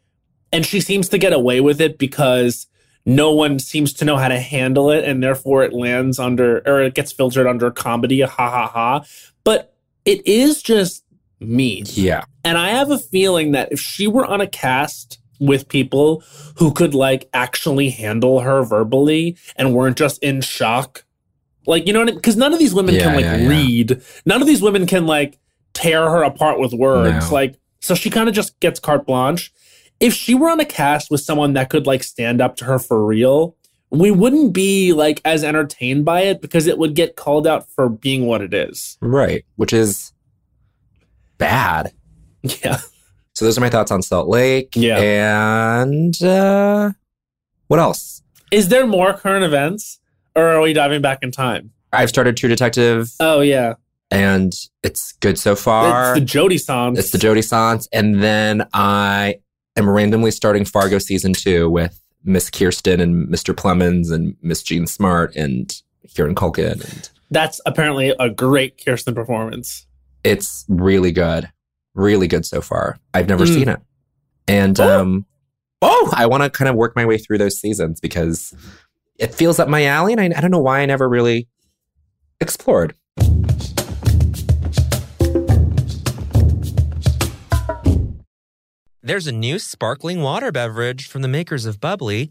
and she seems to get away with it because no one seems to know how to handle it, and therefore it lands under, or it gets filtered under comedy, ha ha ha. But it is just mean. Yeah. And I have a feeling that if she were on a cast with people who could, like, actually handle her verbally and weren't just in shock, like, you know what I mean? Because none of these women can, like, read. None of these women can, like, tear her apart with words. No. Like, so she kind of just gets carte blanche. If she were on a cast with someone that could, like, stand up to her for real, we wouldn't be, like, as entertained by it because it would get called out for being what it is. Right. Which is bad. Yeah. So those are my thoughts on Salt Lake. Yeah. And what else? Is there more current events, or are we diving back in time? I've started True Detective. Oh, yeah. And it's good so far. It's the Jodie Sans. And then I am randomly starting Fargo Season 2 with Miss Kirsten and Mr. Plemons and Miss Jean Smart and Kieran Culkin. And that's apparently a great Kirsten performance. It's really good. Really good so far. I've never seen it. And I want to kind of work my way through those seasons because it feels up my alley, and I don't know why I never really explored. There's a new sparkling water beverage from the makers of Bubbly,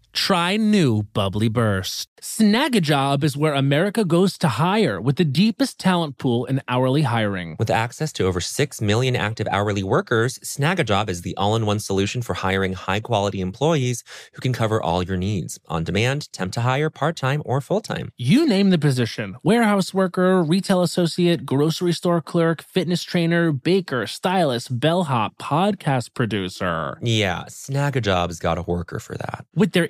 try new Bubbly Burst. Snagajob is where America goes to hire, with the deepest talent pool in hourly hiring. With access to over 6 million active hourly workers, Snagajob is the all-in-one solution for hiring high-quality employees who can cover all your needs. On demand, temp to hire, part-time, or full-time. You name the position. Warehouse worker, retail associate, grocery store clerk, fitness trainer, baker, stylist, bellhop, podcast producer. Yeah, Snagajob's got a worker for that. With their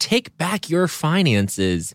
Take back your finances.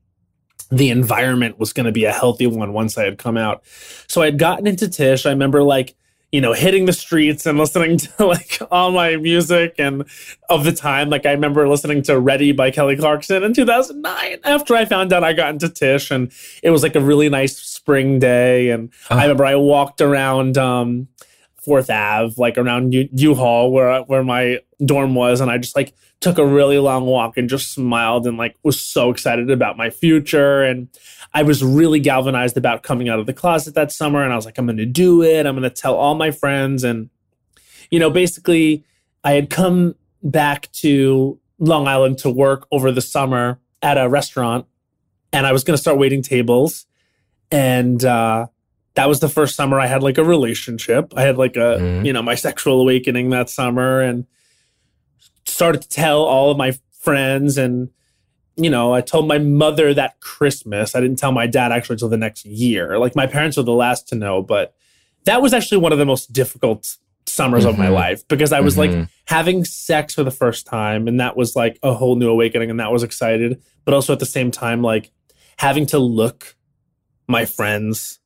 the environment was going to be a healthy one once I had come out. So I had gotten into Tisch. I remember, like, you know, hitting the streets and listening to like all my music and of the time. Like, I remember listening to Ready by Kelly Clarkson in 2009 after I found out I got into Tisch, and it was like a really nice spring day. And I remember I walked around 4th Ave, like around U-Haul where my dorm was. And I just like took a really long walk and just smiled and like was so excited about my future. And I was really galvanized about coming out of the closet that summer. And I was like, I'm going to do it. I'm going to tell all my friends. And, you know, basically I had come back to Long Island to work over the summer at a restaurant, and I was going to start waiting tables. And, that was the first summer I had like a relationship. I had like a, you know, my sexual awakening that summer, and started to tell all of my friends. And, you know, I told my mother that Christmas. I didn't tell my dad actually until the next year. Like, my parents were the last to know, but that was actually one of the most difficult summers of my life, because I was like having sex for the first time, and that was like a whole new awakening, and that was excited. But also at the same time, like having to look my friends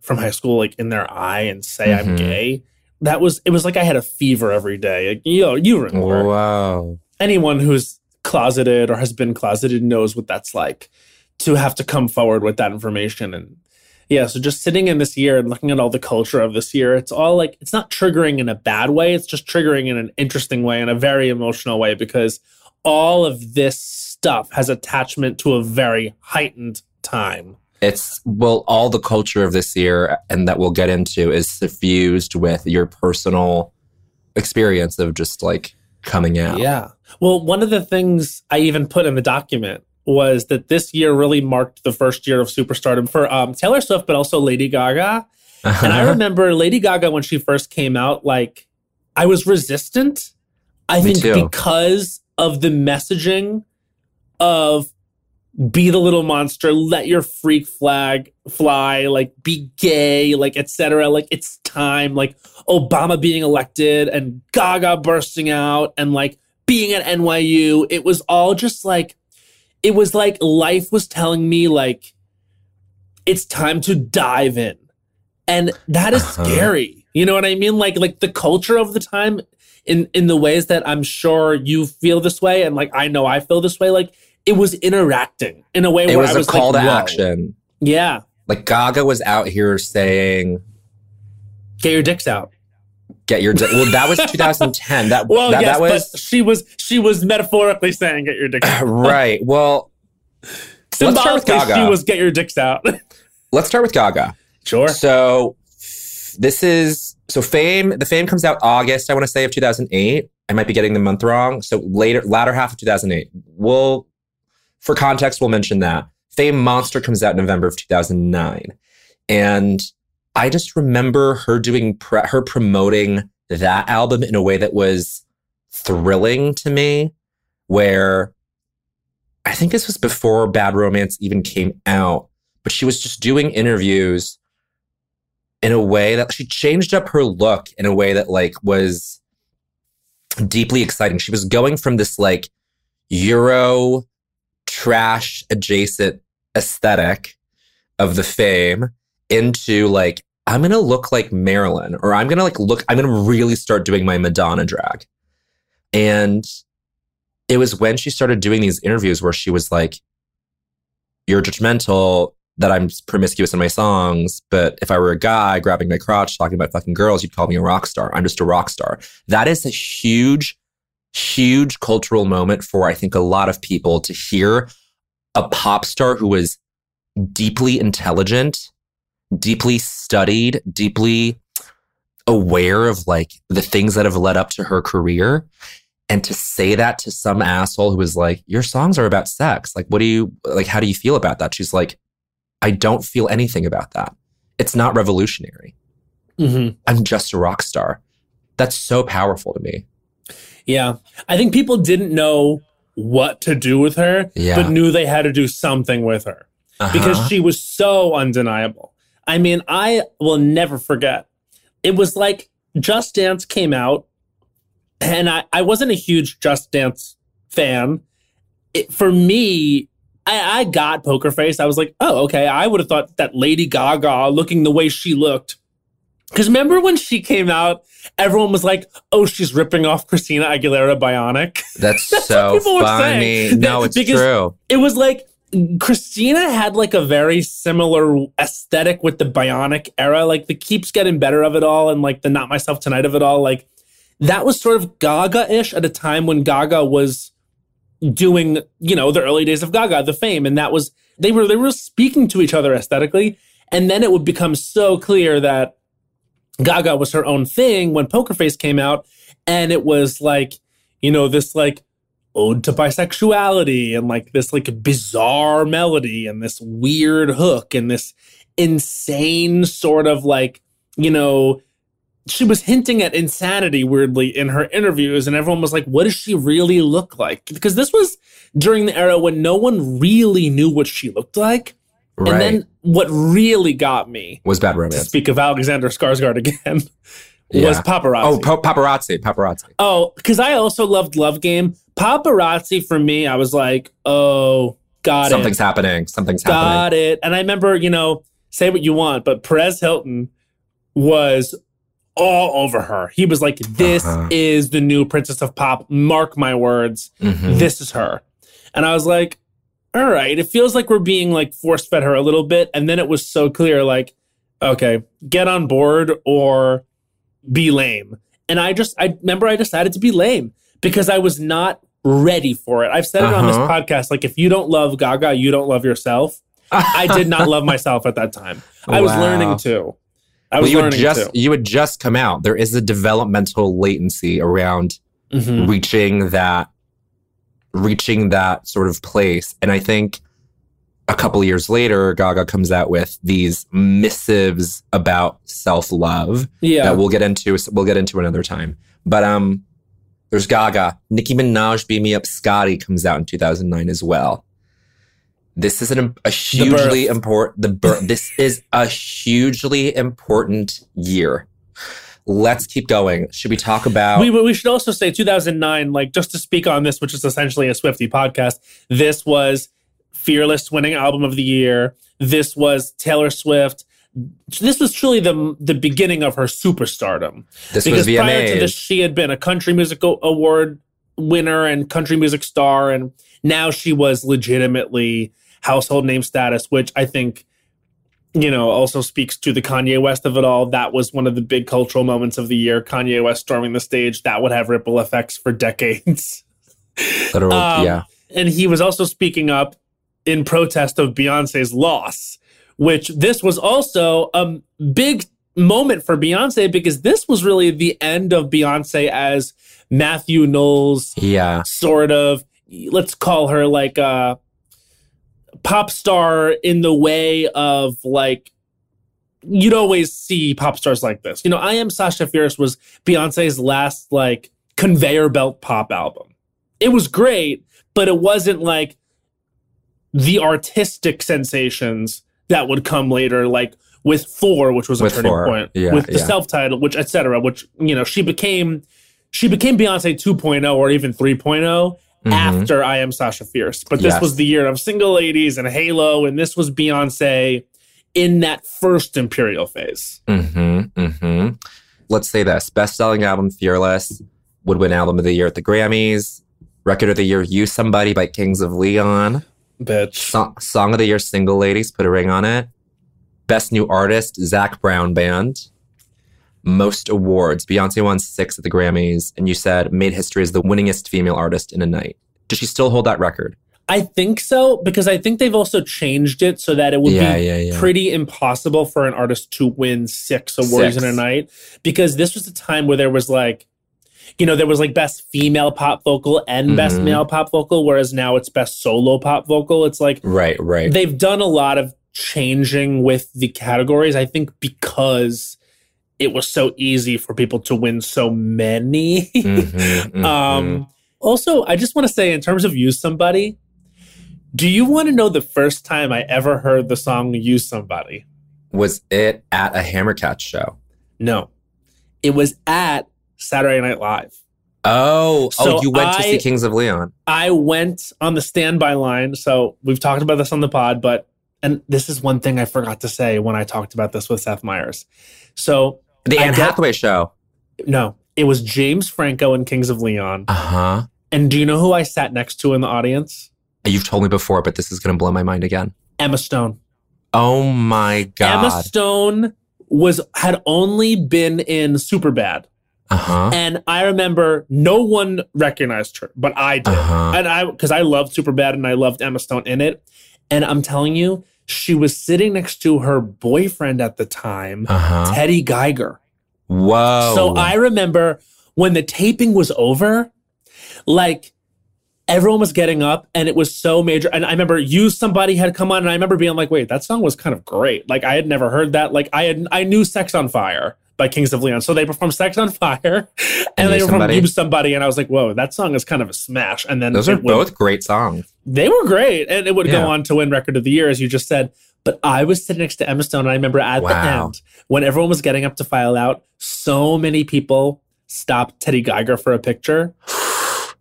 from high school, like in their eye and say I'm gay. It was like I had a fever every day. Like, you know, you remember. Wow. Anyone who's closeted or has been closeted knows what that's like, to have to come forward with that information. And Yeah, so just sitting in this year and looking at all the culture of this year, it's all like, it's not triggering in a bad way. It's just triggering in an interesting way, in a very emotional way, because all of this stuff has attachment to a very heightened time. It's, well, all the culture of this year, and that we'll get into, is suffused with your personal experience of just like coming out. Yeah. Well, one of the things I even put in the document was that this year really marked the first year of superstardom for Taylor Swift, but also Lady Gaga. Uh-huh. And I remember Lady Gaga, when she first came out, like, I was resistant. I think too. Because of the messaging of be the little monster, let your freak flag fly, like, be gay, like, etc. Like, it's time. Like, Obama being elected and Gaga bursting out and, like, being at NYU. It was all just, like, it was like life was telling me, like, it's time to dive in. And that is scary. You know what I mean? Like the culture of the time in the ways that I'm sure you feel this way. And, like, I know I feel this way. Like, it was interacting in a way where I was like, it was a call to action. Yeah. Like, Gaga was out here saying, get your dicks out. Well, that was 2010. But she was metaphorically saying, get your dicks out. Right. Well, let's start with Gaga. She was, get your dicks out. Let's start with Gaga. Sure. So Fame. The Fame comes out August, I want to say, of 2008. I might be getting the month wrong. So latter half of 2008. For context, we'll mention that. Fame Monster comes out November of 2009. And I just remember her doing her promoting that album in a way that was thrilling to me, where I think this was before Bad Romance even came out, but she was just doing interviews in a way that she changed up her look in a way that, like, was deeply exciting. She was going from this, like, Euro trash adjacent aesthetic of the Fame into, like, I'm going to look like Marilyn, or I'm going to really start doing my Madonna drag. And it was when she started doing these interviews where she was like, you're judgmental that I'm promiscuous in my songs, but if I were a guy grabbing my crotch, talking about fucking girls, you'd call me a rock star. I'm just a rock star. That is a huge, huge cultural moment for, I think, a lot of people to hear a pop star who was deeply intelligent, deeply studied, deeply aware of, like, the things that have led up to her career, and to say that to some asshole who was like, your songs are about sex, like, what do you, like, how do you feel about that? She's like, I don't feel anything about that. It's not revolutionary. Mm-hmm. I'm just a rock star. That's so powerful to me. Yeah. I think people didn't know what to do with her, but knew they had to do something with her because she was so undeniable. I mean, I will never forget. It was like Just Dance came out, and I wasn't a huge Just Dance fan. For me, I got Poker Face. I was like, oh, okay. I would have thought that Lady Gaga, looking the way she looked. Because remember when she came out, everyone was like, oh, she's ripping off Christina Aguilera Bionic. That's so funny. No, it's true. It was like, Christina had, like, a very similar aesthetic with the Bionic era, like the Keeps Getting Better of it all, and, like, the Not Myself Tonight of it all. Like, that was sort of Gaga-ish at a time when Gaga was doing, you know, the early days of Gaga, the Fame, and that was they were speaking to each other aesthetically. And then it would become so clear that Gaga was her own thing when Poker Face came out, and it was like, you know, this, like, ode to bisexuality and, like, this, like, bizarre melody and this weird hook and this insane sort of, like, you know, she was hinting at insanity weirdly in her interviews, and everyone was like, what does she really look like? Because this was during the era when no one really knew what she looked like. Right. And then what really got me was Bad Romance. To speak of Alexander Skarsgård again. Yeah. Was Paparazzi. Oh, Paparazzi. Oh, because I also loved Love Game. Paparazzi, for me, I was like, oh, Something's happening. Got it. And I remember, you know, say what you want, but Perez Hilton was all over her. He was like, this is the new Princess of Pop. Mark my words. Mm-hmm. This is her. And I was like, all right, it feels like we're being like force fed her a little bit. And then it was so clear, like, okay, get on board or be lame. And I remember I decided to be lame because I was not ready for it. I've said it on this podcast. Like, if you don't love Gaga, you don't love yourself. I did not love myself at that time. I was learning to. You had just come out. There is a developmental latency around reaching that sort of place. And I think a couple of years later, Gaga comes out with these missives about self-love that we'll get into another time. But there's Gaga. Nicki Minaj, Beam Me Up, Scotty comes out in 2009 as well. This is a hugely important. This is a hugely important year. Let's keep going. Should we talk about? We should also say 2009. Like, just to speak on this, which is essentially a Swiftie podcast. This was Fearless winning album of the year. This was Taylor Swift. This was truly the beginning of her superstardom. This was VMAs. Prior to this, she had been a country music award winner and country music star, and now she was legitimately household name status, which I think, you know, also speaks to the Kanye West of it all. That was one of the big cultural moments of the year. Kanye West storming the stage, that would have ripple effects for decades. Literally, yeah. And he was also speaking up in protest of Beyonce's loss, which this was also a big moment for Beyonce because this was really the end of Beyonce as Matthew Knowles, sort of, let's call her like a pop star in the way of like, you'd always see pop stars like this. You know, I Am Sasha Fierce was Beyonce's last like conveyor belt pop album. It was great, but it wasn't like the artistic sensations that would come later, like with Four, which was a turning point, with the self-title, which et cetera, which, you know, she became Beyonce 2.0 or even 3.0 after I Am Sasha Fierce. But this was the year of Single Ladies and Halo, and this was Beyonce in that first Imperial phase. Let's say this. Best-selling album, Fearless, would win Album of the Year at the Grammys. Record of the Year, You Somebody by Kings of Leon. Bitch. Song of the Year, Single Ladies, Put a Ring on It. Best New Artist, Zac Brown Band. Most awards. Beyonce won 6 at the Grammys, and you said made history as the winningest female artist in a night. Does she still hold that record? I think so, because I think they've also changed it so that it would be pretty impossible for an artist to win 6 awards in a night, because this was a time where there was like, you know, there was like best female pop vocal and best male pop vocal, whereas now it's best solo pop vocal. It's like, right. They've done a lot of changing with the categories, I think, because it was so easy for people to win so many. Also, I just want to say, in terms of Use Somebody, do you want to know the first time I ever heard the song Use Somebody? Was it at a Hammercat show? No. It was at Saturday Night Live. So you went to see Kings of Leon. I went on the standby line. So we've talked about this on the pod, but, and this is one thing I forgot to say when I talked about this with Seth Meyers. So the Anne Hathaway show. No, it was James Franco and Kings of Leon. And do you know who I sat next to in the audience? You've told me before, but this is going to blow my mind again. Emma Stone. Oh my God. Emma Stone had only been in Superbad. And I remember no one recognized her, but I did. And because I loved Superbad and I loved Emma Stone in it. And I'm telling you, she was sitting next to her boyfriend at the time, Teddy Geiger. Whoa. So I remember when the taping was over, like everyone was getting up and it was so major. And I remember Use Somebody had come on and I remember being like, wait, that song was kind of great. Like I had never heard that. Like I knew Sex on Fire by Kings of Leon. So they performed Sex on Fire and they performed Use Somebody. And I was like, whoa, that song is kind of a smash. And then those are both great songs. They were great. And it would go on to win Record of the Year, as you just said. But I was sitting next to Emma Stone. And I remember at the end, when everyone was getting up to file out, so many people stopped Teddy Geiger for a picture.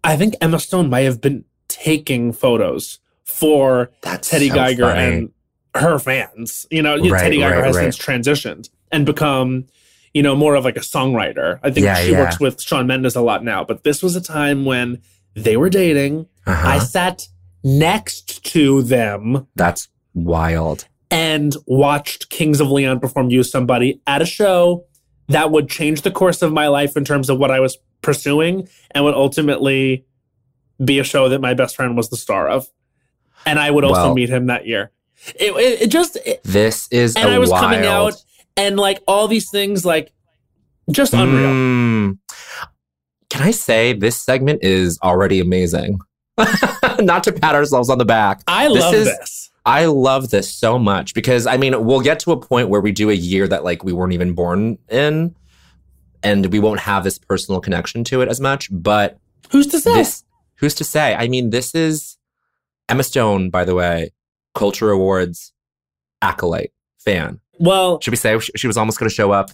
I think Emma Stone might have been taking photos for Teddy Geiger and her fans. You know, Teddy Geiger has since transitioned and become, you know, more of like a songwriter. I think she works with Shawn Mendes a lot now. But this was a time when they were dating. I sat next to them. That's wild. And watched Kings of Leon perform You Somebody at a show that would change the course of my life in terms of what I was pursuing and would ultimately be a show that my best friend was the star of. And I would also meet him that year. This is wild. And I was coming out and like all these things, like just unreal. Can I say this segment is already amazing? Not to pat ourselves on the back. I love this. I love this so much because, I mean, we'll get to a point where we do a year that like we weren't even born in and we won't have this personal connection to it as much. But who's to say? Who's to say? I mean, this is Emma Stone, by the way, Culture Awards acolyte fan. Well, should we say she was almost going to show up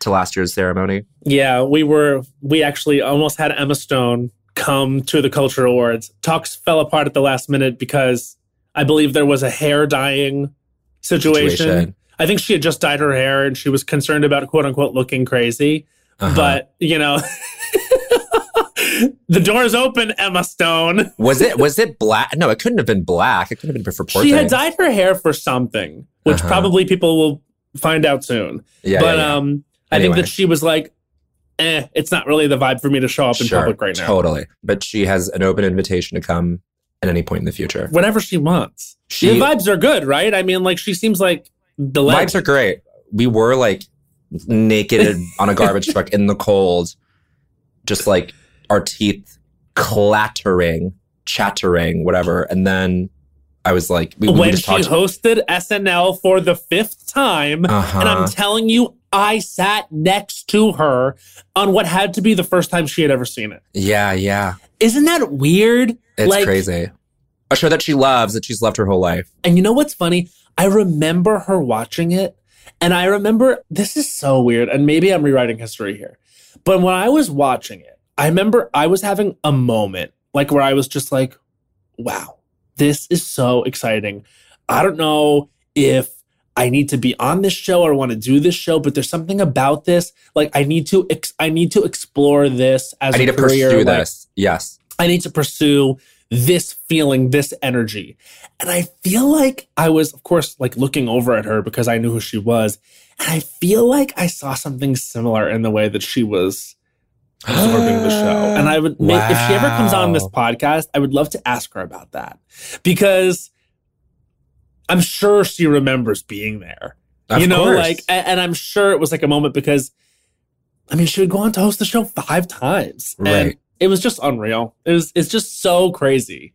to last year's ceremony? Yeah, we actually almost had Emma Stone come to the Culture Awards. Talks fell apart at the last minute because I believe there was a hair dyeing situation. I think she had just dyed her hair and she was concerned about quote unquote looking crazy. Uh-huh. But, you know, the door's open, Emma Stone. Was it black? No, it couldn't have been black. It could have been for portrait. She had dyed her hair for something, which probably people will find out soon. Yeah, but yeah. I think that she was like, it's not really the vibe for me to show up in public right now. Totally. But she has an open invitation to come at any point in the future. Whenever she wants. The vibes are good, right? I mean, like, she seems like the vibes are great. We were, like, naked on a garbage truck in the cold, just, like, our teeth chattering, whatever. And then I was like... When she hosted SNL for the fifth time, and I'm telling you, I sat next to her on what had to be the first time she had ever seen it. Yeah, yeah. Isn't that weird? It's like, crazy. A show that she loves, that she's loved her whole life. And you know what's funny? I remember her watching it. And I remember, this is so weird. And maybe I'm rewriting history here. But when I was watching it, I remember I was having a moment like where I was just like, wow, this is so exciting. I don't know if I need to be on this show or want to do this show, but there's something about this. Like, I need to explore this as a career. I need to pursue this. Yes. I need to pursue this feeling, this energy. And I feel like I was, of course, like looking over at her because I knew who she was. And I feel like I saw something similar in the way that she was absorbing the show. And I would, if she ever comes on this podcast, I would love to ask her about that because I'm sure she remembers being there. Of course. Like, and I'm sure it was like a moment because, I mean, she would go on to host the show 5 times. Right. And it was just unreal. It's just so crazy.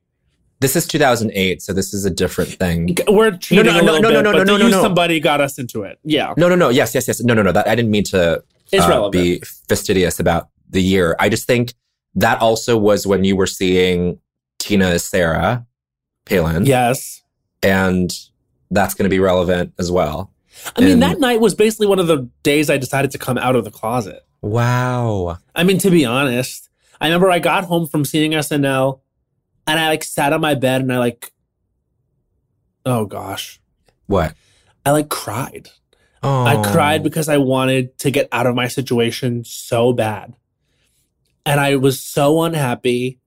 This is 2008, so this is a different thing. We're cheating a little bit, but Somebody got us into it. Yeah. No. Yes. No. That, I didn't mean to be fastidious about the year. I just think that also was when you were seeing Tina as Sarah Palin. Yes. And that's going to be relevant as well. I mean, that night was basically one of the days I decided to come out of the closet. Wow. I mean, to be honest, I remember I got home from seeing SNL and I like sat on my bed and I like, oh gosh. What? I like cried. Oh. I cried because I wanted to get out of my situation so bad. And I was so unhappy.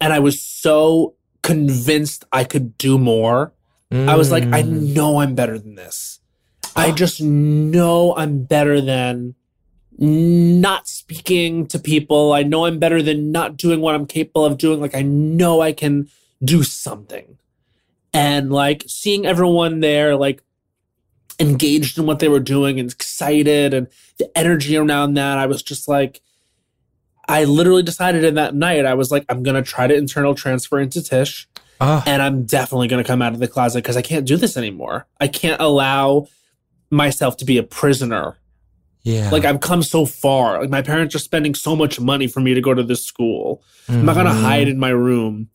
And I was so convinced I could do more. I was like, I know I'm better than this. I just know I'm better than not speaking to people. I know I'm better than not doing what I'm capable of doing. Like, I know I can do something. And like seeing everyone there, like engaged in what they were doing and excited and the energy around that, I was just like, I literally decided in that night, I was like, I'm going to try to internal transfer into Tish. And I'm definitely going to come out of the closet because I can't do this anymore. I can't allow myself to be a prisoner. Yeah. Like, I've come so far. Like, my parents are spending so much money for me to go to this school. Mm-hmm. I'm not going to hide in my room.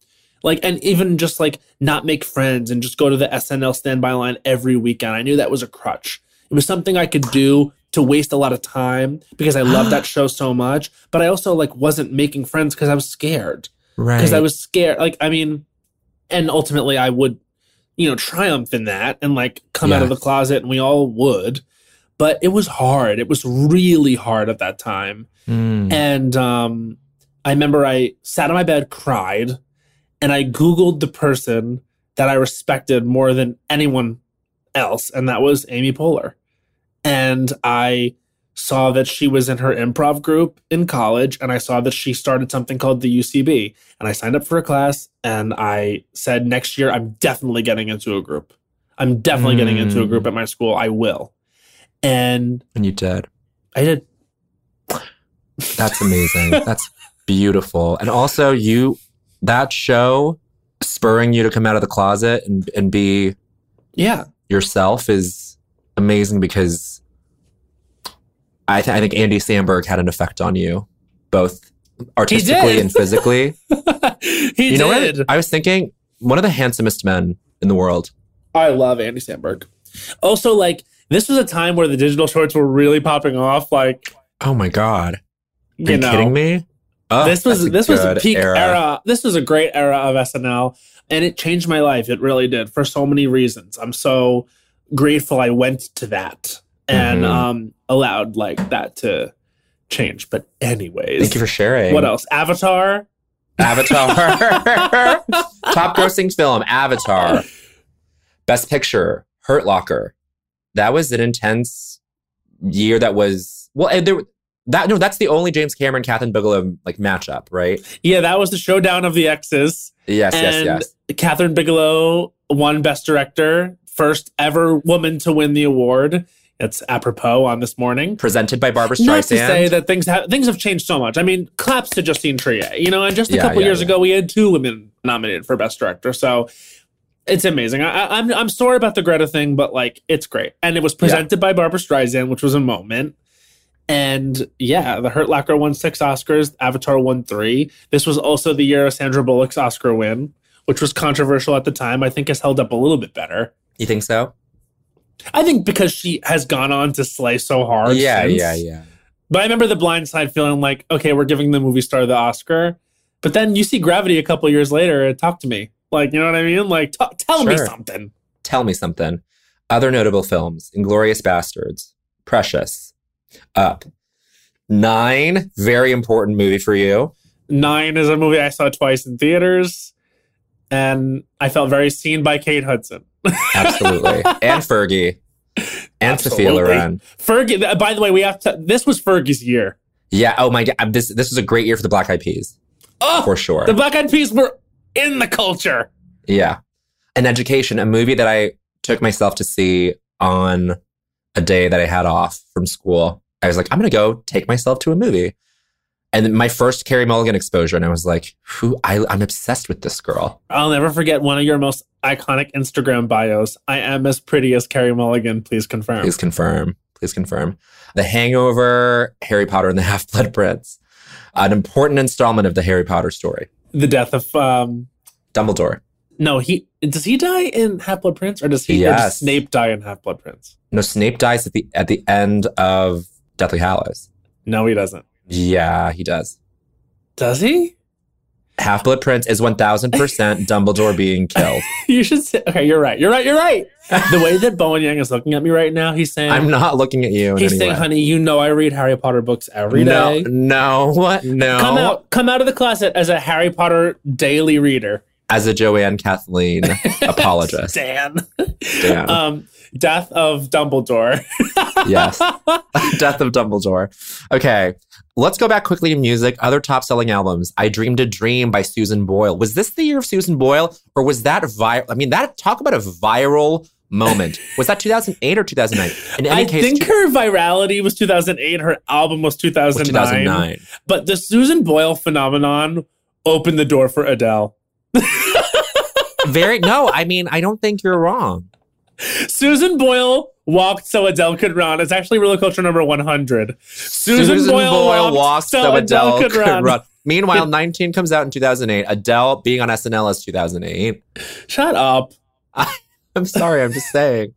Like, and even just like not make friends and just go to the SNL standby line every weekend. I knew that was a crutch. It was something I could do to waste a lot of time because I loved that show so much. But I also like wasn't making friends because I was scared. Right. Because I was scared. Like, I mean, and ultimately I would, triumph in that and like come out of the closet and we all would. But it was hard. It was really hard at that time. And I remember I sat on my bed, cried. and I Googled the person that I respected more than anyone else, and that was Amy Poehler. And I saw that she was in her improv group in college, and I saw that she started something called the UCB. And I signed up for a class, and I said, next year, I'm definitely getting into a group. I'm definitely getting into a group at my school. I will. And you did. I did. That's amazing. That's beautiful. And also, you, that show spurring you to come out of the closet and be yourself is amazing, because I think Andy Samberg had an effect on you, both artistically and physically. You know what? I was thinking, one of the handsomest men in the world. I love Andy Samberg. Also, like, this was a time where the digital shorts were really popping off. Like, oh my God. Are you kidding me? Oh, this was a peak era. This was a great era of SNL, and it changed my life. It really did, for so many reasons. I'm so grateful I went to that and allowed like that to change. But anyways, thank you for sharing. What else? Avatar. Top grossing film, Avatar. Best Picture, Hurt Locker. That was an intense year. That was that's the only James Cameron, Kathryn Bigelow like matchup, right? Yeah, that was the showdown of the exes. Yes. Kathryn Bigelow won Best Director, first ever woman to win the award. It's apropos on this morning. Presented by Barbra Streisand. Not to say that things have changed so much. I mean, claps to Justine Triet. You know, and just a couple years ago, we had two women nominated for Best Director. So it's amazing. I'm sorry about the Greta thing, but like, it's great. And it was presented by Barbra Streisand, which was a moment. And yeah, The Hurt Locker won 6 Oscars. Avatar won 3. This was also the year of Sandra Bullock's Oscar win, which was controversial at the time. I think has held up a little bit better. You think so? I think because she has gone on to slay so hard. Yeah. But I remember The Blind Side feeling like, okay, we're giving the movie star the Oscar. But then you see Gravity a couple years later and Talk to Me. Like, you know what I mean? Like, tell me something. Other notable films: Inglourious Bastards, Precious, Up. 9, very important movie for you. 9 is a movie I saw twice in theaters, and I felt very seen by Kate Hudson. Absolutely. And Fergie. And Sophia Loren. Fergie, by the way, this was Fergie's year. Yeah, oh my God. This was a great year for the Black Eyed Peas. Oh, for sure. The Black Eyed Peas were in the culture. Yeah. An Education, a movie that I took myself to see on a day that I had off from school. I was like, I'm going to go take myself to a movie. And my first Carey Mulligan exposure. And I was like, I'm obsessed with this girl. I'll never forget one of your most iconic Instagram bios. I am as pretty as Carey Mulligan. Please confirm. Please confirm. Please confirm. The Hangover, Harry Potter and the Half-Blood Prince. An important installment of the Harry Potter story. The death of Dumbledore. No, does he die in Half-Blood Prince, or does Snape die in Half-Blood Prince? No, Snape dies at the end of Deathly Hallows. No, he doesn't. Yeah, he does. Does he? Half-Blood Prince is 1000% Dumbledore being killed. You should say, okay, you're right. The way that Bowen Yang is looking at me right now, he's saying... I'm not looking at you. He's saying, honey, you know I read Harry Potter books every day. No. Come out of the closet as a Harry Potter daily reader. As a Joanne Kathleen apologist. Dan. Death of Dumbledore. Yes. Death of Dumbledore. Okay. Let's go back quickly to music. Other top-selling albums. I Dreamed a Dream by Susan Boyle. Was this the year of Susan Boyle? Or was that viral? I mean, talk about a viral moment. Was that 2008 or 2009? Her virality was 2008. Her album was 2009. 2009. But the Susan Boyle phenomenon opened the door for Adele. I mean, I don't think you're wrong. Susan Boyle walked so Adele could run. It's actually Real Culture number 100. Susan Boyle walked so Adele could run. Meanwhile, 19 comes out in 2008. Adele being on SNL is 2008. Shut up. I'm sorry. I'm just saying.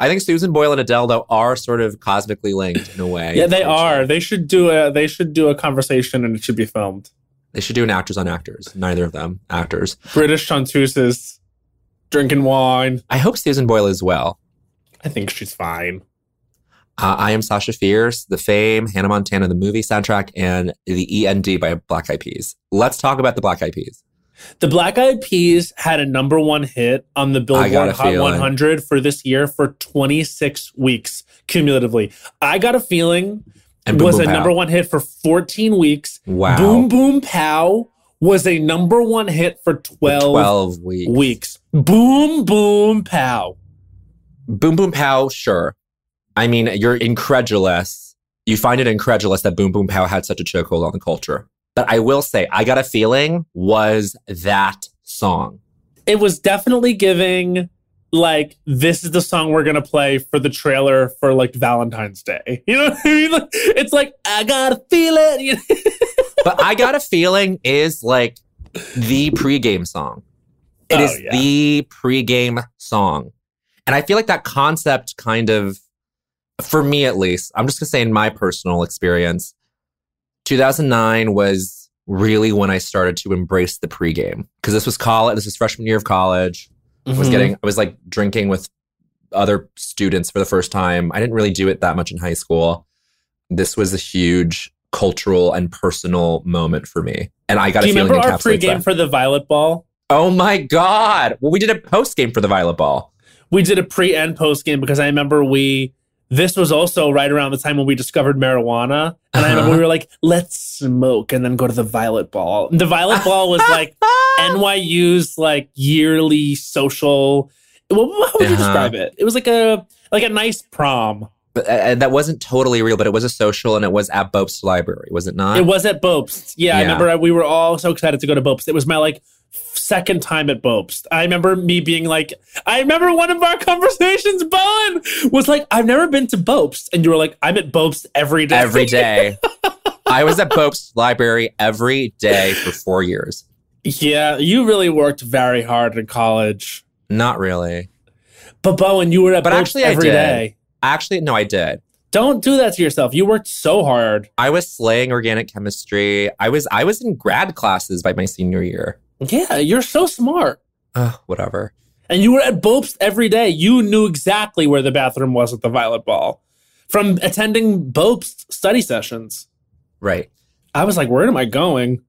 I think Susan Boyle and Adele, though, are sort of cosmically linked in a way. Yeah, they are. They should do a conversation, and it should be filmed. They should do an Actors on Actors. Neither of them actors. British chanteuses drinking wine. I hope Susan Boyle is well. I think she's fine. I Am Sasha Fierce, The Fame, Hannah Montana, the movie soundtrack, and the END by Black Eyed Peas. Let's talk about the Black Eyed Peas. The Black Eyed Peas had a number one hit on the Billboard Hot 100 for this year for 26 weeks cumulatively. I Got a Feeling was a number one hit for 14 weeks. Wow. Boom Boom Pow was a number one hit for 12 weeks. Boom Boom Pow. Boom Boom Pow, sure. I mean, you're incredulous. You find it incredulous that Boom Boom Pow had such a chokehold on the culture. But I will say, I Got a Feeling was that song. It was definitely giving, like, this is the song we're going to play for the trailer for, like, Valentine's Day. You know what I mean? Like, it's like, I got a feeling. But I Got a Feeling is, like, the pregame song. It is the pregame song. And I feel like that concept kind of, for me at least, I'm just going to say in my personal experience, 2009 was really when I started to embrace the pregame, because this was college. This was freshman year of college. Mm-hmm. I was like drinking with other students for the first time. I didn't really do it that much in high school. This was a huge cultural and personal moment for me. And I got a feeling encapsulates that. Do you remember our pregame for the Violet Ball? Oh my God. Well, we did a postgame for the Violet Ball. We did a pre and postgame because I remember this was also right around the time when we discovered marijuana. And I remember we were like, let's smoke and then go to the Violet Ball. The Violet Ball was like NYU's like yearly social. Well, how would you describe it? It was like a nice prom. And that wasn't totally real, but it was a social, and it was at Bopst Library, was it not? It was at Bopst. Yeah, I remember we were all so excited to go to Bopst. It was my like second time at Bopst. I remember me being like, I remember one of our conversations, Bowen, was like, I've never been to Bopst. And you were like, I'm at Bopst every day. Every day. I was at Bopst Library every day for 4 years. Yeah, you really worked very hard in college. Not really. But Bowen, you were at Bopst every day. Actually, no, I did. Don't do that to yourself. You worked so hard. I was slaying organic chemistry. I was in grad classes by my senior year. Yeah, you're so smart. Whatever. And you were at Bopst every day. You knew exactly where the bathroom was at the Violet Ball from attending Bopst study sessions. Right. I was like, where am I going?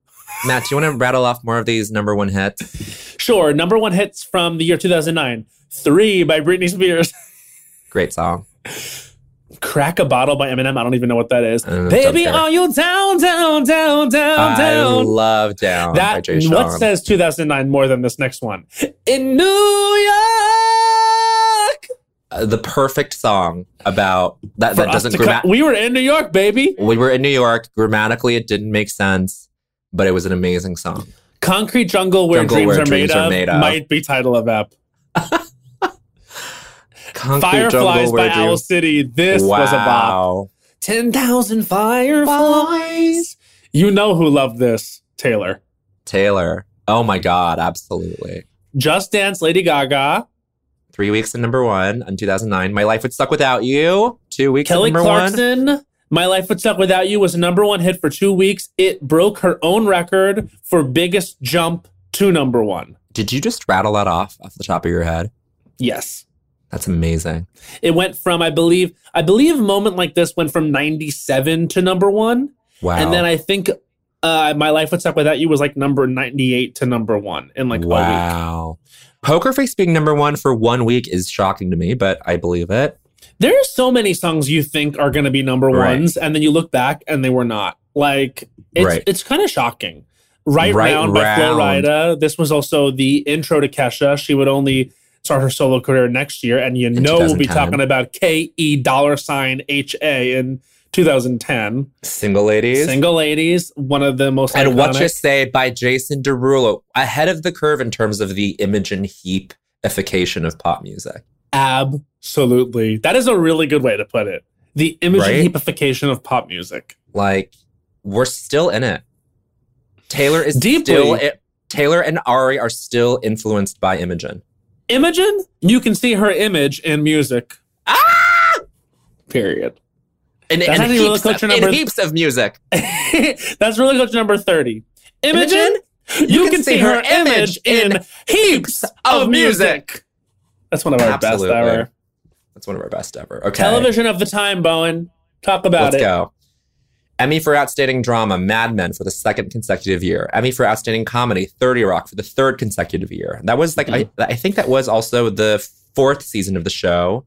Matt, do you want to rattle off more of these number one hits? Sure. Number one hits from the year 2009. 3 by Britney Spears. Great song. Crack a Bottle by Eminem. I don't even know what that is. Baby, are you down, down, down, down, down? I love Down by Jay Sean. What says 2009 more than this next one? In New York. The perfect song about that. That doesn't. We were in New York, baby. We were in New York. Grammatically, it didn't make sense, but it was an amazing song. Concrete Jungle, where dreams are made of, might be title of app. Fireflies by Owl City. This was a bop. 10,000 Fireflies. You know who loved this? Taylor. Taylor. Oh my God, absolutely. Just Dance, Lady Gaga. 3 weeks in number one in 2009. My Life Would Suck Without You. 2 weeks in number one. Kelly Clarkson. My Life Would Suck Without You was a number one hit for 2 weeks. It broke her own record for biggest jump to number one. Did you just rattle that off the top of your head? Yes. That's amazing. It went from, I believe a moment like this went from 97 to number one. Wow. And then I think My Life Would Suck Without You was like number 98 to number one in like a week. Wow. Poker Face being number one for 1 week is shocking to me, but I believe it. There are so many songs you think are going to be number ones, and then you look back and they were not. Like, it's kind of shocking. Right Round by Flo Rida. This was also the intro to Kesha. She would only start her solo career next year, and you know we'll be talking about $KE$HA in 2010. Single Ladies, one of the most iconic. And What You Say by Jason Derulo, ahead of the curve in terms of the Imogen Heap-ification of pop music. Absolutely. That is a really good way to put it. The Imogen Heap-ification of pop music. Like, we're still in it. Taylor is still in it. Taylor and Ari are still influenced by Imogen. Imogen? You can see her image in music. Ah! Period. And heaps of music. That's really culture number 30. Imogen? You can see her image in heaps of music. That's one of our best ever. That's one of our best ever. Okay. Television of the time, Bowen. Talk about it. Let's go. Emmy for Outstanding Drama, Mad Men, for the second consecutive year. Emmy for Outstanding Comedy, 30 Rock, for the third consecutive year. That was like, I think that was also the fourth season of the show.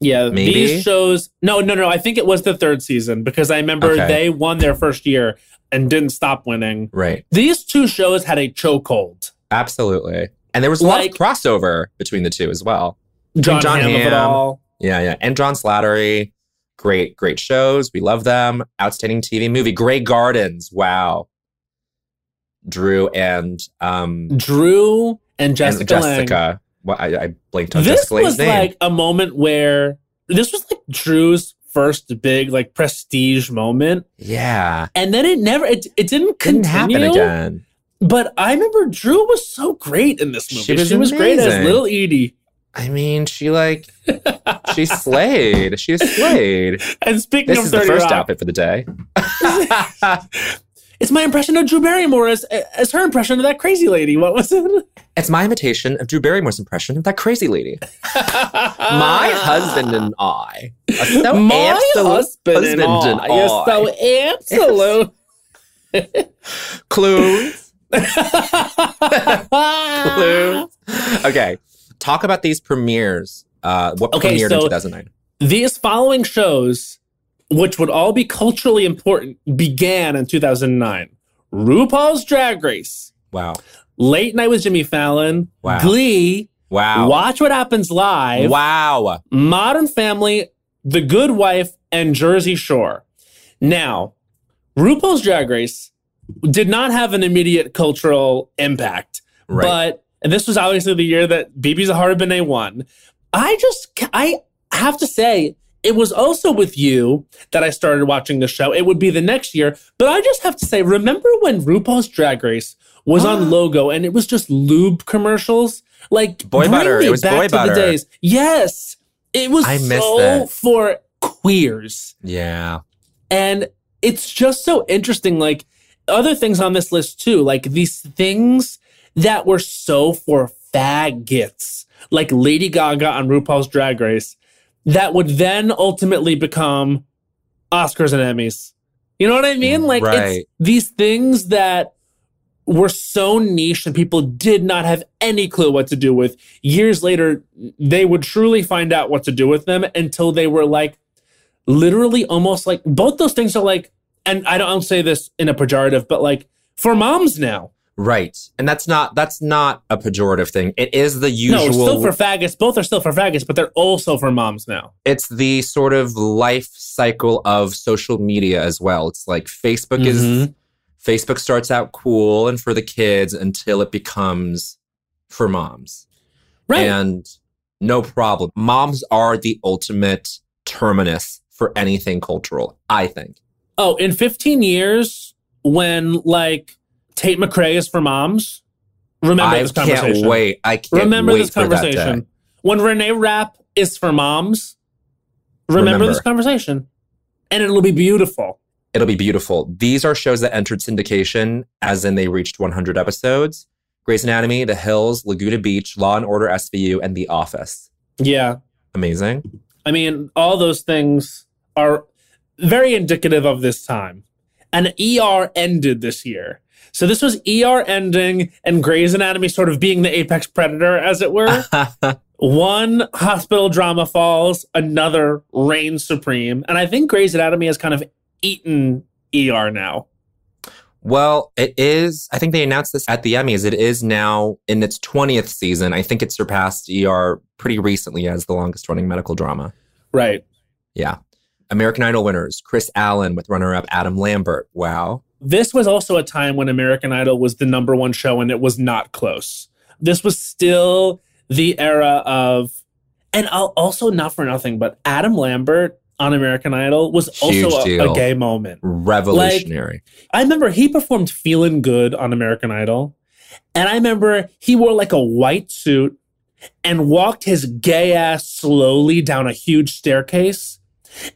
Yeah, maybe. These shows... No. I think it was the third season because I remember they won their first year and didn't stop winning. Right. These two shows had a chokehold. Absolutely. And there was a lot of crossover between the two as well. John Hamm of it all. Yeah. And John Slattery. Great, great shows. We love them. Outstanding TV movie. Grey Gardens. Wow. Drew and Jessica. Well, I blanked on Jessica Lange's name. This was like a moment where... This was like Drew's first big like prestige moment. Yeah. And then it didn't happen again. But I remember Drew was so great in this movie. She was great as Little Edie. I mean, she slayed. She slayed. And speaking of 30 Rock. This is the first outfit for the day. It's my impression of Drew Barrymore as her impression of that crazy lady. What was it? It's my imitation of Drew Barrymore's impression of that crazy lady. My husband and I. You're so absolute. Clues. Clues. Okay. Talk about these premieres. What premiered in 2009? These following shows, which would all be culturally important, began in 2009. RuPaul's Drag Race. Wow. Late Night with Jimmy Fallon. Wow. Glee. Wow. Watch What Happens Live. Wow. Modern Family, The Good Wife, and Jersey Shore. Now, RuPaul's Drag Race did not have an immediate cultural impact. Right. And this was obviously the year that Bebe Zahara Benet won. I have to say, it was also with you that I started watching the show. It would be the next year. But I just have to say, remember when RuPaul's Drag Race was on Logo and it was just lube commercials? Like, boy butter. It was boy butter. The days. Yes. It was so for queers. Yeah. And it's just so interesting. Like, other things on this list, too. Like, these things that were so for faggots, like Lady Gaga on RuPaul's Drag Race, that would then ultimately become Oscars and Emmys. You know what I mean? Like, It's these things that were so niche and people did not have any clue what to do with. Years later, they would truly find out what to do with them until they were like, literally almost like, both those things are like, and I don't say this in a pejorative, but like, for moms now. Right. And that's not a pejorative thing. It is the usual... No, it's still for faggots. Both are still for faggots, but they're also for moms now. It's the sort of life cycle of social media as well. It's like Facebook starts out cool and for the kids until it becomes for moms. Right. And no problem. Moms are the ultimate terminus for anything cultural, I think. Oh, in 15 years, when like... Tate McRae is for moms. Remember this conversation. When Renee Rapp is for moms, remember this conversation. And it'll be beautiful. It'll be beautiful. These are shows that entered syndication, as in they reached 100 episodes. Grey's Anatomy, The Hills, Laguna Beach, Law & Order SVU, and The Office. Yeah. Amazing. I mean, all those things are very indicative of this time. And ER ended this year. So this was ER ending and Grey's Anatomy sort of being the apex predator, as it were. One hospital drama falls, another reigns supreme. And I think Grey's Anatomy has kind of eaten ER now. Well, it is. I think they announced this at the Emmys. It is now in its 20th season. I think it surpassed ER pretty recently as the longest running medical drama. Right. Yeah. American Idol winners, Chris Allen with runner-up Adam Lambert. Wow. This was also a time when American Idol was the number one show and it was not close. This was still the era of, and I'll also not for nothing, but Adam Lambert on American Idol was also a gay moment. Revolutionary. Like, I remember he performed Feelin' Good on American Idol. And I remember he wore like a white suit and walked his gay ass slowly down a huge staircase.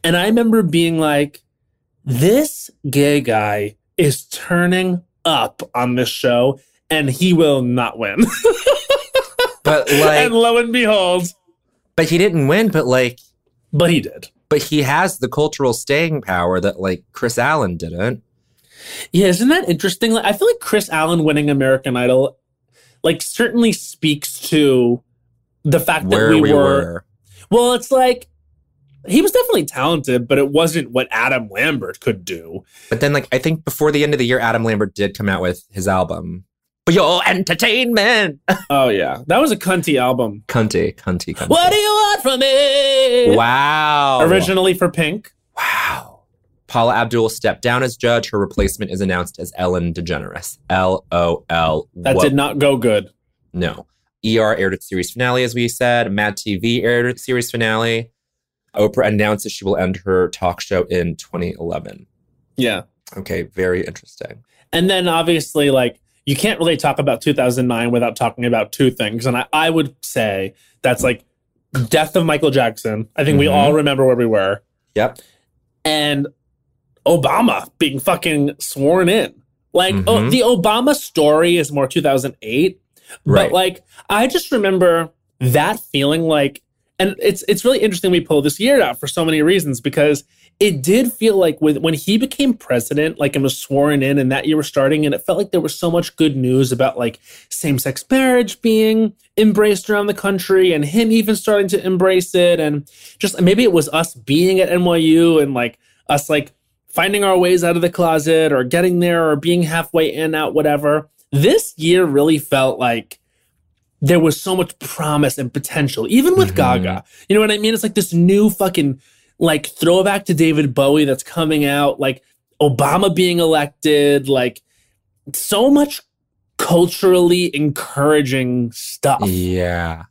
And I remember being like, this gay guy is turning up on this show, and he will not win. But like, and lo and behold, but he didn't win. But like, but he did. but he has the cultural staying power that, like, Chris Allen didn't. Yeah, isn't that interesting? Like, I feel like Chris Allen winning American Idol, like, certainly speaks to the fact where that we were. Well, it's like, he was definitely talented, but it wasn't what Adam Lambert could do. But then, like, I think before the end of the year, Adam Lambert did come out with his album, For Your Entertainment. Oh, yeah. That was a cunty album. Cunty. What do you want from me? Wow. Originally for Pink. Wow. Paula Abdul stepped down as judge. Her replacement is announced as Ellen DeGeneres. LOL. That did not go good. No. ER aired its series finale, as we said. Mad TV aired its series finale. Oprah announced that she will end her talk show in 2011. Yeah. Okay, very interesting. And then obviously, like, you can't really talk about 2009 without talking about two things. And I would say that's, like, death of Michael Jackson. I think we all remember where we were. Yep. And Obama being fucking sworn in. Like, the Obama story is more 2008. Right. But, like, I just remember that feeling like, and it's really interesting we pull this year out for so many reasons, because it did feel like when he became president, like, and was sworn in, and that year was starting, and it felt like there was so much good news about, like, same-sex marriage being embraced around the country and him even starting to embrace it. And just maybe it was us being at NYU and, like, us, like, finding our ways out of the closet or getting there or being halfway in, out, whatever. This year really felt like there was so much promise and potential, even with Gaga. You know what I mean? It's like this new fucking, like, throwback to David Bowie that's coming out, like, Obama being elected, like, so much culturally encouraging stuff. Yeah.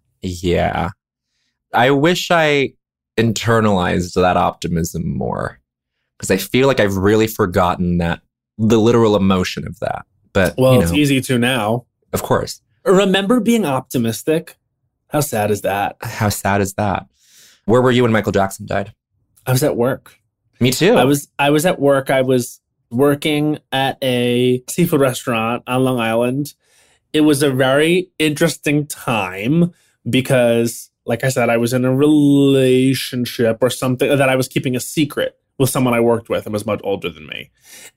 I wish I internalized that optimism more, because I feel like I've really forgotten that, the literal emotion of that. But, well, you know, it's easy to now. Of course. Remember being optimistic? How sad is that? Where were you when Michael Jackson died? I was at work. Me too. I was at work. I was working at a seafood restaurant on Long Island. It was a very interesting time because, like I said, I was in a relationship or something that I was keeping a secret with someone I worked with and was much older than me.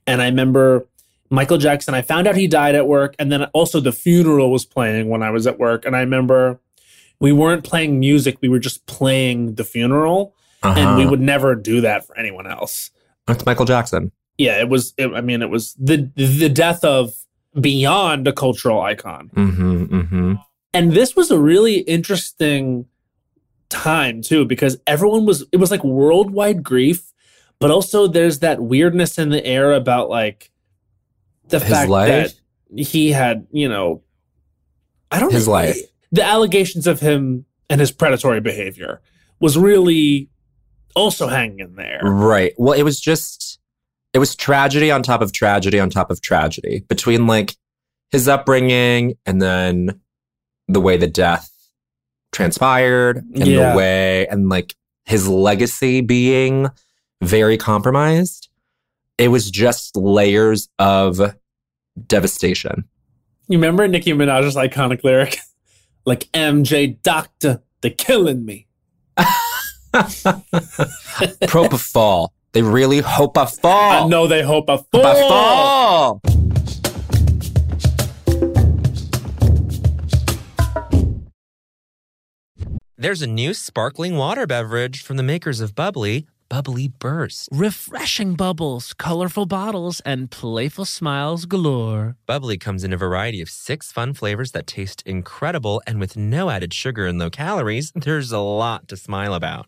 And I remember Michael Jackson, I found out he died at work. And then also the funeral was playing when I was at work. And I remember we weren't playing music. We were just playing the funeral. And we would never do that for anyone else. That's Michael Jackson. Yeah, it was the death of beyond a cultural icon. And this was a really interesting time, too, because it was like worldwide grief. But also there's that weirdness in the air about, like, the his fact life? That he had, you know, I don't know. His life. The allegations of him and his predatory behavior was really also hanging in there. Right. Well, it was tragedy on top of tragedy on top of tragedy between, like, his upbringing and then the way the death transpired and the way, and, like, his legacy being very compromised. It was just layers of devastation. You remember Nicki Minaj's iconic lyric? Like, MJ, doctor, they're killing me. Propofol. They really hope I fall. I know they hope I fall. There's a new sparkling water beverage from the makers of Bubbly, Bubbly Burst. Refreshing bubbles, colorful bottles, and playful smiles galore. Bubbly comes in a variety of 6 fun flavors that taste incredible, and with no added sugar and low calories, there's a lot to smile about.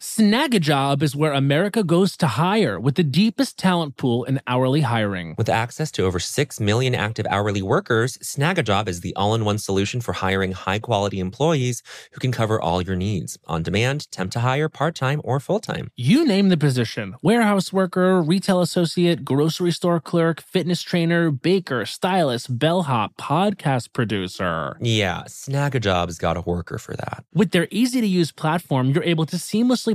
Snagajob is where America goes to hire with the deepest talent pool in hourly hiring. With access to over 6 million active hourly workers, Snagajob is the all-in-one solution for hiring high-quality employees who can cover all your needs. On demand, temp to hire, part-time, or full-time. You name the position. Warehouse worker, retail associate, grocery store clerk, fitness trainer, baker, stylist, bellhop, podcast producer. Yeah, Snagajob's got a worker for that. With their easy-to-use platform, you're able to seamlessly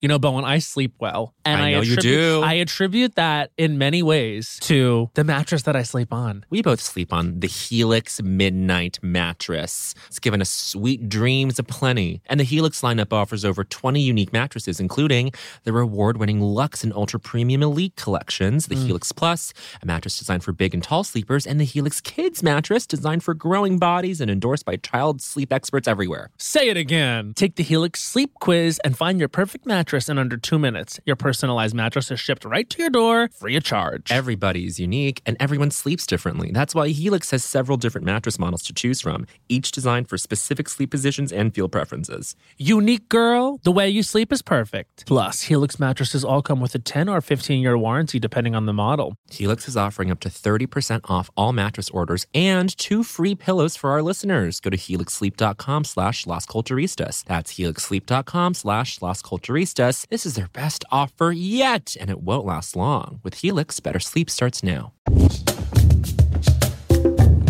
You know, Bowen, I sleep well. And I know you do. I attribute that in many ways to the mattress that I sleep on. We both sleep on the Helix Midnight Mattress. It's given us sweet dreams aplenty. And the Helix lineup offers over 20 unique mattresses, including the reward-winning Luxe and Ultra Premium Elite collections, the Helix Plus, a mattress designed for big and tall sleepers, and the Helix Kids mattress designed for growing bodies and endorsed by child sleep experts everywhere. Say it again. Take the Helix Sleep Quiz and find your perfect mattress in under 2 minutes. Your personalized mattress is shipped right to your door, free of charge. Everybody is unique and everyone sleeps differently. That's why Helix has several different mattress models to choose from, each designed for specific sleep positions and feel preferences. Unique, girl. The way you sleep is perfect. Plus, Helix mattresses all come with a 10 or 15-year warranty depending on the model. Helix is offering up to 30% off all mattress orders and 2 free pillows for our listeners. Go to helixsleep.com/Las Culturistas. That's helixsleep.com/Las Culturistas. This is their best offer yet, and it won't last long. With Helix, better sleep starts now.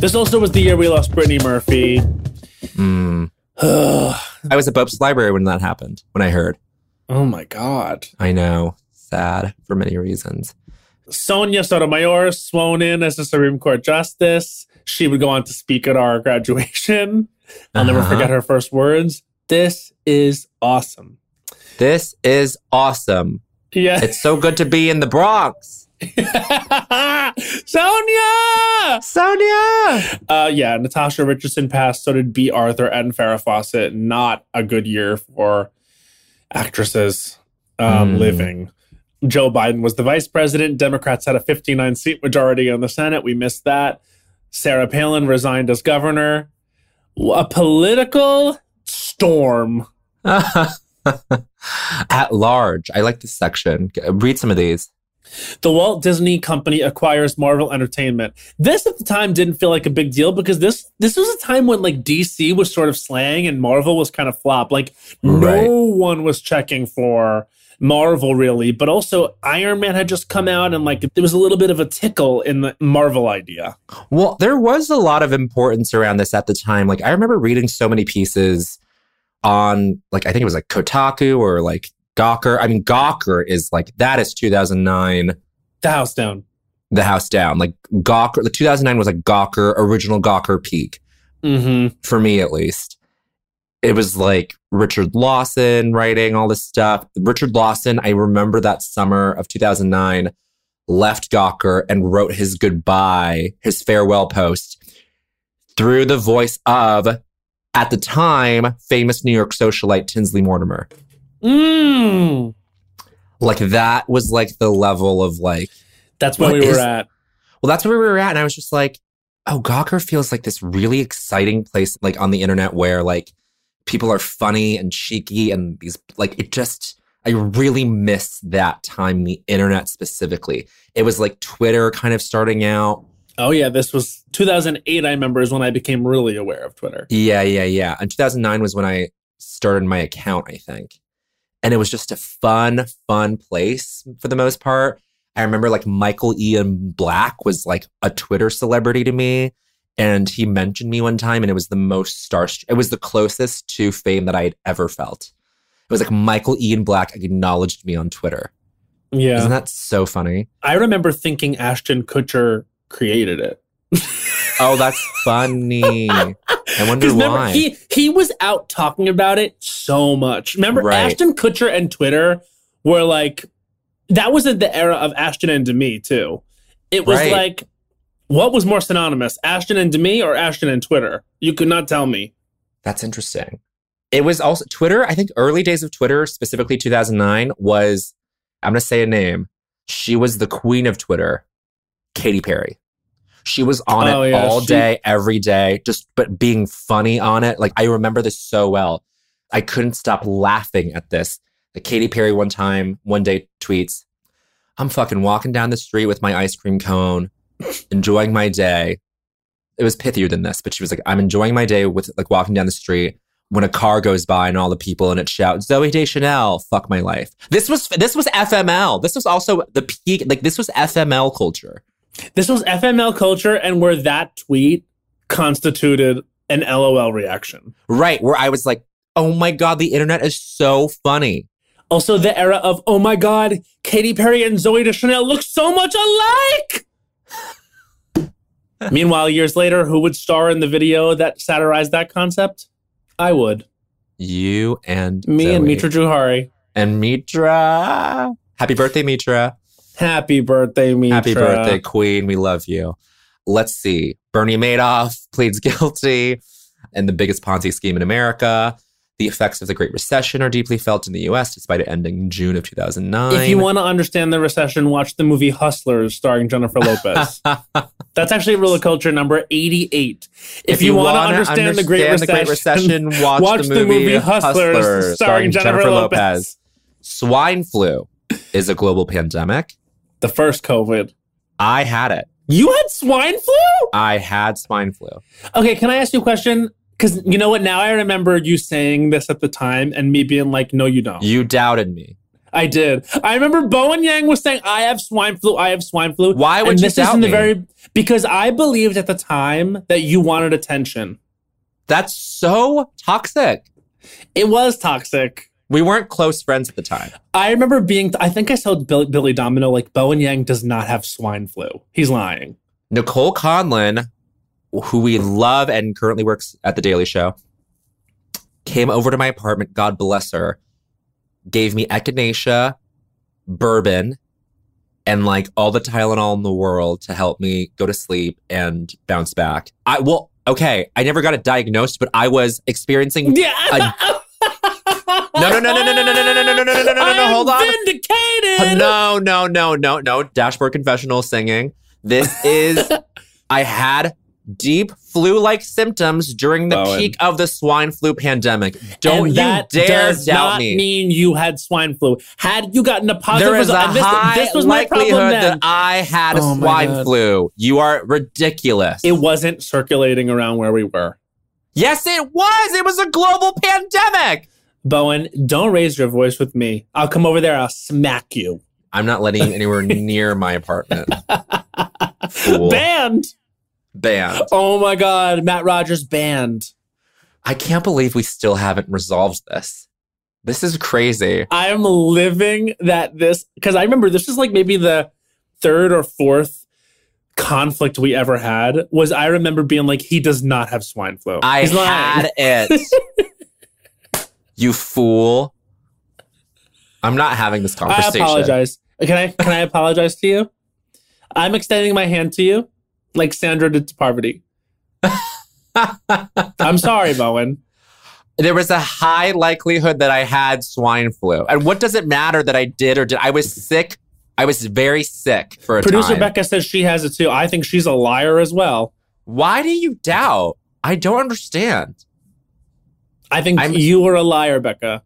This also was the year we lost Brittany Murphy. I was at Bob's Library when that happened, when I heard. Oh my God. I know. Sad for many reasons. Sonia Sotomayor, sworn in as the Supreme Court Justice. She would go on to speak at our graduation. I'll never forget her first words. This is awesome. This is awesome. Yeah. It's so good to be in the Bronx. Sonia! Sonia! Yeah, Natasha Richardson passed, so did Bea Arthur and Farrah Fawcett. Not a good year for actresses living. Joe Biden was the vice president. Democrats had a 59-seat majority in the Senate. We missed that. Sarah Palin resigned as governor. A political storm. At large. I like this section. Read some of these. The Walt Disney Company acquires Marvel Entertainment. This at the time didn't feel like a big deal because this was a time when like DC was sort of slaying and Marvel was kind of flop. Like no one was checking for Marvel really, but also Iron Man had just come out and like there was a little bit of a tickle in the Marvel idea. Well, there was a lot of importance around this at the time. Like I remember reading so many pieces on, like, I think it was like Kotaku or like Gawker. I mean, Gawker is like, that is 2009. The House Down. The House Down. Like Gawker, like 2009 was like Gawker, original Gawker peak. Mm-hmm. For me, at least. It was like Richard Lawson writing all this stuff. Richard Lawson, I remember that summer of 2009, left Gawker and wrote his goodbye, his farewell post through the voice of, at the time, famous New York socialite Tinsley Mortimer. Like that was like the level of like... That's where we were at. Well, that's where we were at. And I was just like, oh, Gawker feels like this really exciting place like on the internet where like people are funny and cheeky and these like it just... I really miss that time, the internet specifically. It was like Twitter kind of starting out. Oh, yeah. This was 2008, I remember, is when I became really aware of Twitter. Yeah. And 2009 was when I started my account, I think. And it was just a fun place for the most part. I remember like Michael Ian Black was like a Twitter celebrity to me. And he mentioned me one time and it was the most starstruck. It was the closest to fame that I had ever felt. It was like Michael Ian Black acknowledged me on Twitter. Yeah. Isn't that so funny? I remember thinking Ashton Kutcher created it. Oh, that's funny. I wonder why. He was out talking about it so much. Remember, Ashton Kutcher and Twitter were like that wasn't the era of Ashton and Demi too. It was like, what was more synonymous, Ashton and Demi or Ashton and Twitter? You could not tell me. That's interesting. It was also Twitter. I think early days of Twitter, specifically 2009, was, I'm going to say a name. She was the queen of Twitter, Katy Perry. She was on all day, every day, just but being funny on it. Like, I remember this so well. I couldn't stop laughing at this. The Katy Perry one day tweets, I'm fucking walking down the street with my ice cream cone, enjoying my day. It was pithier than this, but she was like, I'm enjoying my day with like walking down the street when a car goes by and all the people and it shouts, Zooey Deschanel, fuck my life. This was FML. This was also the peak, like this was FML culture. This was FML culture, and where that tweet constituted an LOL reaction. Right, where I was like, oh my God, the internet is so funny. Also the era of, oh my God, Katy Perry and Zooey Deschanel look so much alike! Meanwhile, years later, who would star in the video that satirized that concept? I would. You and me Zoe. And Mitra Johari. And Mitra. Happy birthday, Mitra. Happy birthday, Mitra. Happy birthday, Queen. We love you. Let's see. Bernie Madoff pleads guilty in the biggest Ponzi scheme in America. The effects of the Great Recession are deeply felt in the U.S. despite it ending in June of 2009. If you want to understand the recession, watch the movie Hustlers starring Jennifer Lopez. That's actually Real Culture number 88. If you want to understand the Great Recession, watch the movie Hustlers starring Jennifer Lopez. Swine flu is a global pandemic. The first COVID. I had it. You had swine flu? I had swine flu. Okay, can I ask you a question? Because you know what? Now I remember you saying this at the time and me being like, no, you don't. You doubted me. I did. I remember Bowen Yang was saying, I have swine flu. I have swine flu. Why would you doubt me? Because I believed at the time that you wanted attention. That's so toxic. It was toxic. We weren't close friends at the time. I remember I think I told Billy Domino, like, Bowen Yang does not have swine flu. He's lying. Nicole Conlon, who we love and currently works at The Daily Show, came over to my apartment, God bless her, gave me echinacea, bourbon, and like all the Tylenol in the world to help me go to sleep and bounce back. I never got it diagnosed, but I was experiencing... No, hold on. Vindicated! No. Dashboard confessional singing. This is... I had... deep flu-like symptoms during the peak of the swine flu pandemic. Don't you dare doubt me. Does not mean you had swine flu. Had you gotten a positive result, this was my problem. There is a high likelihood that I had swine flu. You are ridiculous. It wasn't circulating around where we were. Yes, it was. It was a global pandemic. Bowen, don't raise your voice with me. I'll come over there. I'll smack you. I'm not letting you anywhere near my apartment. Cool. Banned. Oh my God, Matt Rogers banned. I can't believe we still haven't resolved this. This is crazy. I am living that this, because I remember this is like maybe the third or fourth conflict we ever had, was I remember being like, he does not have swine flu. I had it. You fool. I'm not having this conversation. I apologize. Can I apologize to you? I'm extending my hand to you. Like Sandra did to Parvati. I'm sorry, Bowen. There was a high likelihood that I had swine flu. And what does it matter that I did or did? I was sick. I was very sick for a time. Producer Becca says she has it too. I think she's a liar as well. Why do you doubt? I don't understand. I think you were a liar, Becca.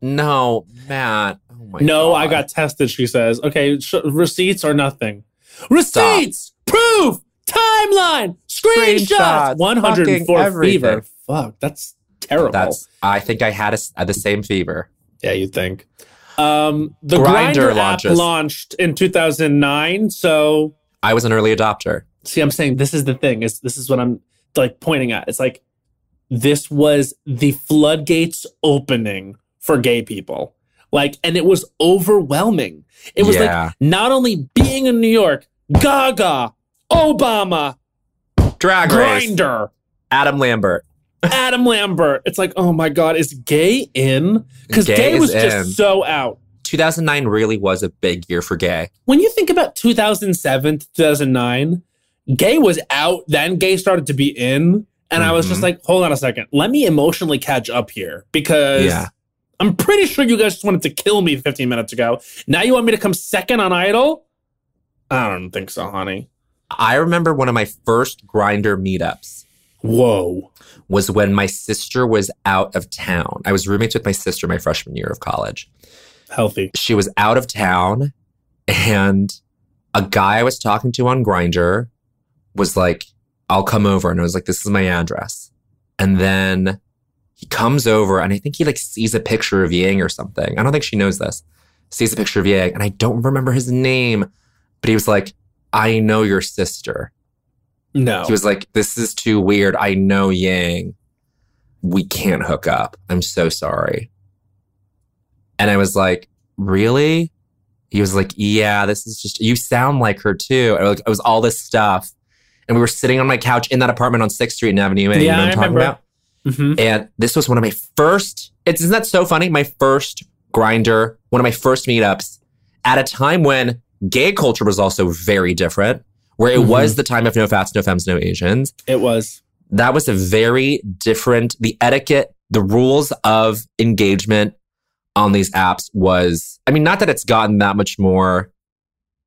No, Matt. Oh my God. No, I got tested, she says. Okay, receipts or nothing. Receipts! Stop. Proof! Timeline, screenshots, 104 fever. Fuck, that's terrible. I think I had the same fever. Yeah, you'd think. The Grindr app launched in 2009, so I was an early adopter. See, I'm saying this is the thing. This is what I'm like pointing at. It's like this was the floodgates opening for gay people, like, and it was overwhelming. It was like not only being in New York, Gaga. Obama. Drag Race. Grindr. Adam Lambert. It's like, oh my God, is gay in? Because gay was just so out. 2009 really was a big year for gay. When you think about 2007 to 2009, gay was out, then gay started to be in. And I was just like, hold on a second. Let me emotionally catch up here because I'm pretty sure you guys just wanted to kill me 15 minutes ago. Now you want me to come second on Idol? I don't think so, honey. I remember one of my first Grindr meetups. Whoa. Was when my sister was out of town. I was roommates with my sister my freshman year of college. Healthy. She was out of town and a guy I was talking to on Grindr was like, I'll come over. And I was like, this is my address. And then he comes over and I think he like sees a picture of Yang or something. I don't think she knows this. Sees a picture of Yang and I don't remember his name, but he was like, I know your sister. No. He was like, this is too weird. I know Yang. We can't hook up. I'm so sorry. And I was like, really? He was like, yeah, this is just, you sound like her too. And it was all this stuff. And we were sitting on my couch in that apartment on 6th Street and Avenue A. Yeah, you know what I'm talking about? Mm-hmm. And this was one of my first, isn't that so funny? My first Grindr, one of my first meetups at a time when gay culture was also very different, where it was the time of no fats, no femmes, no Asians. It was. That was a very different, the etiquette, the rules of engagement on these apps was, I mean, not that it's gotten that much more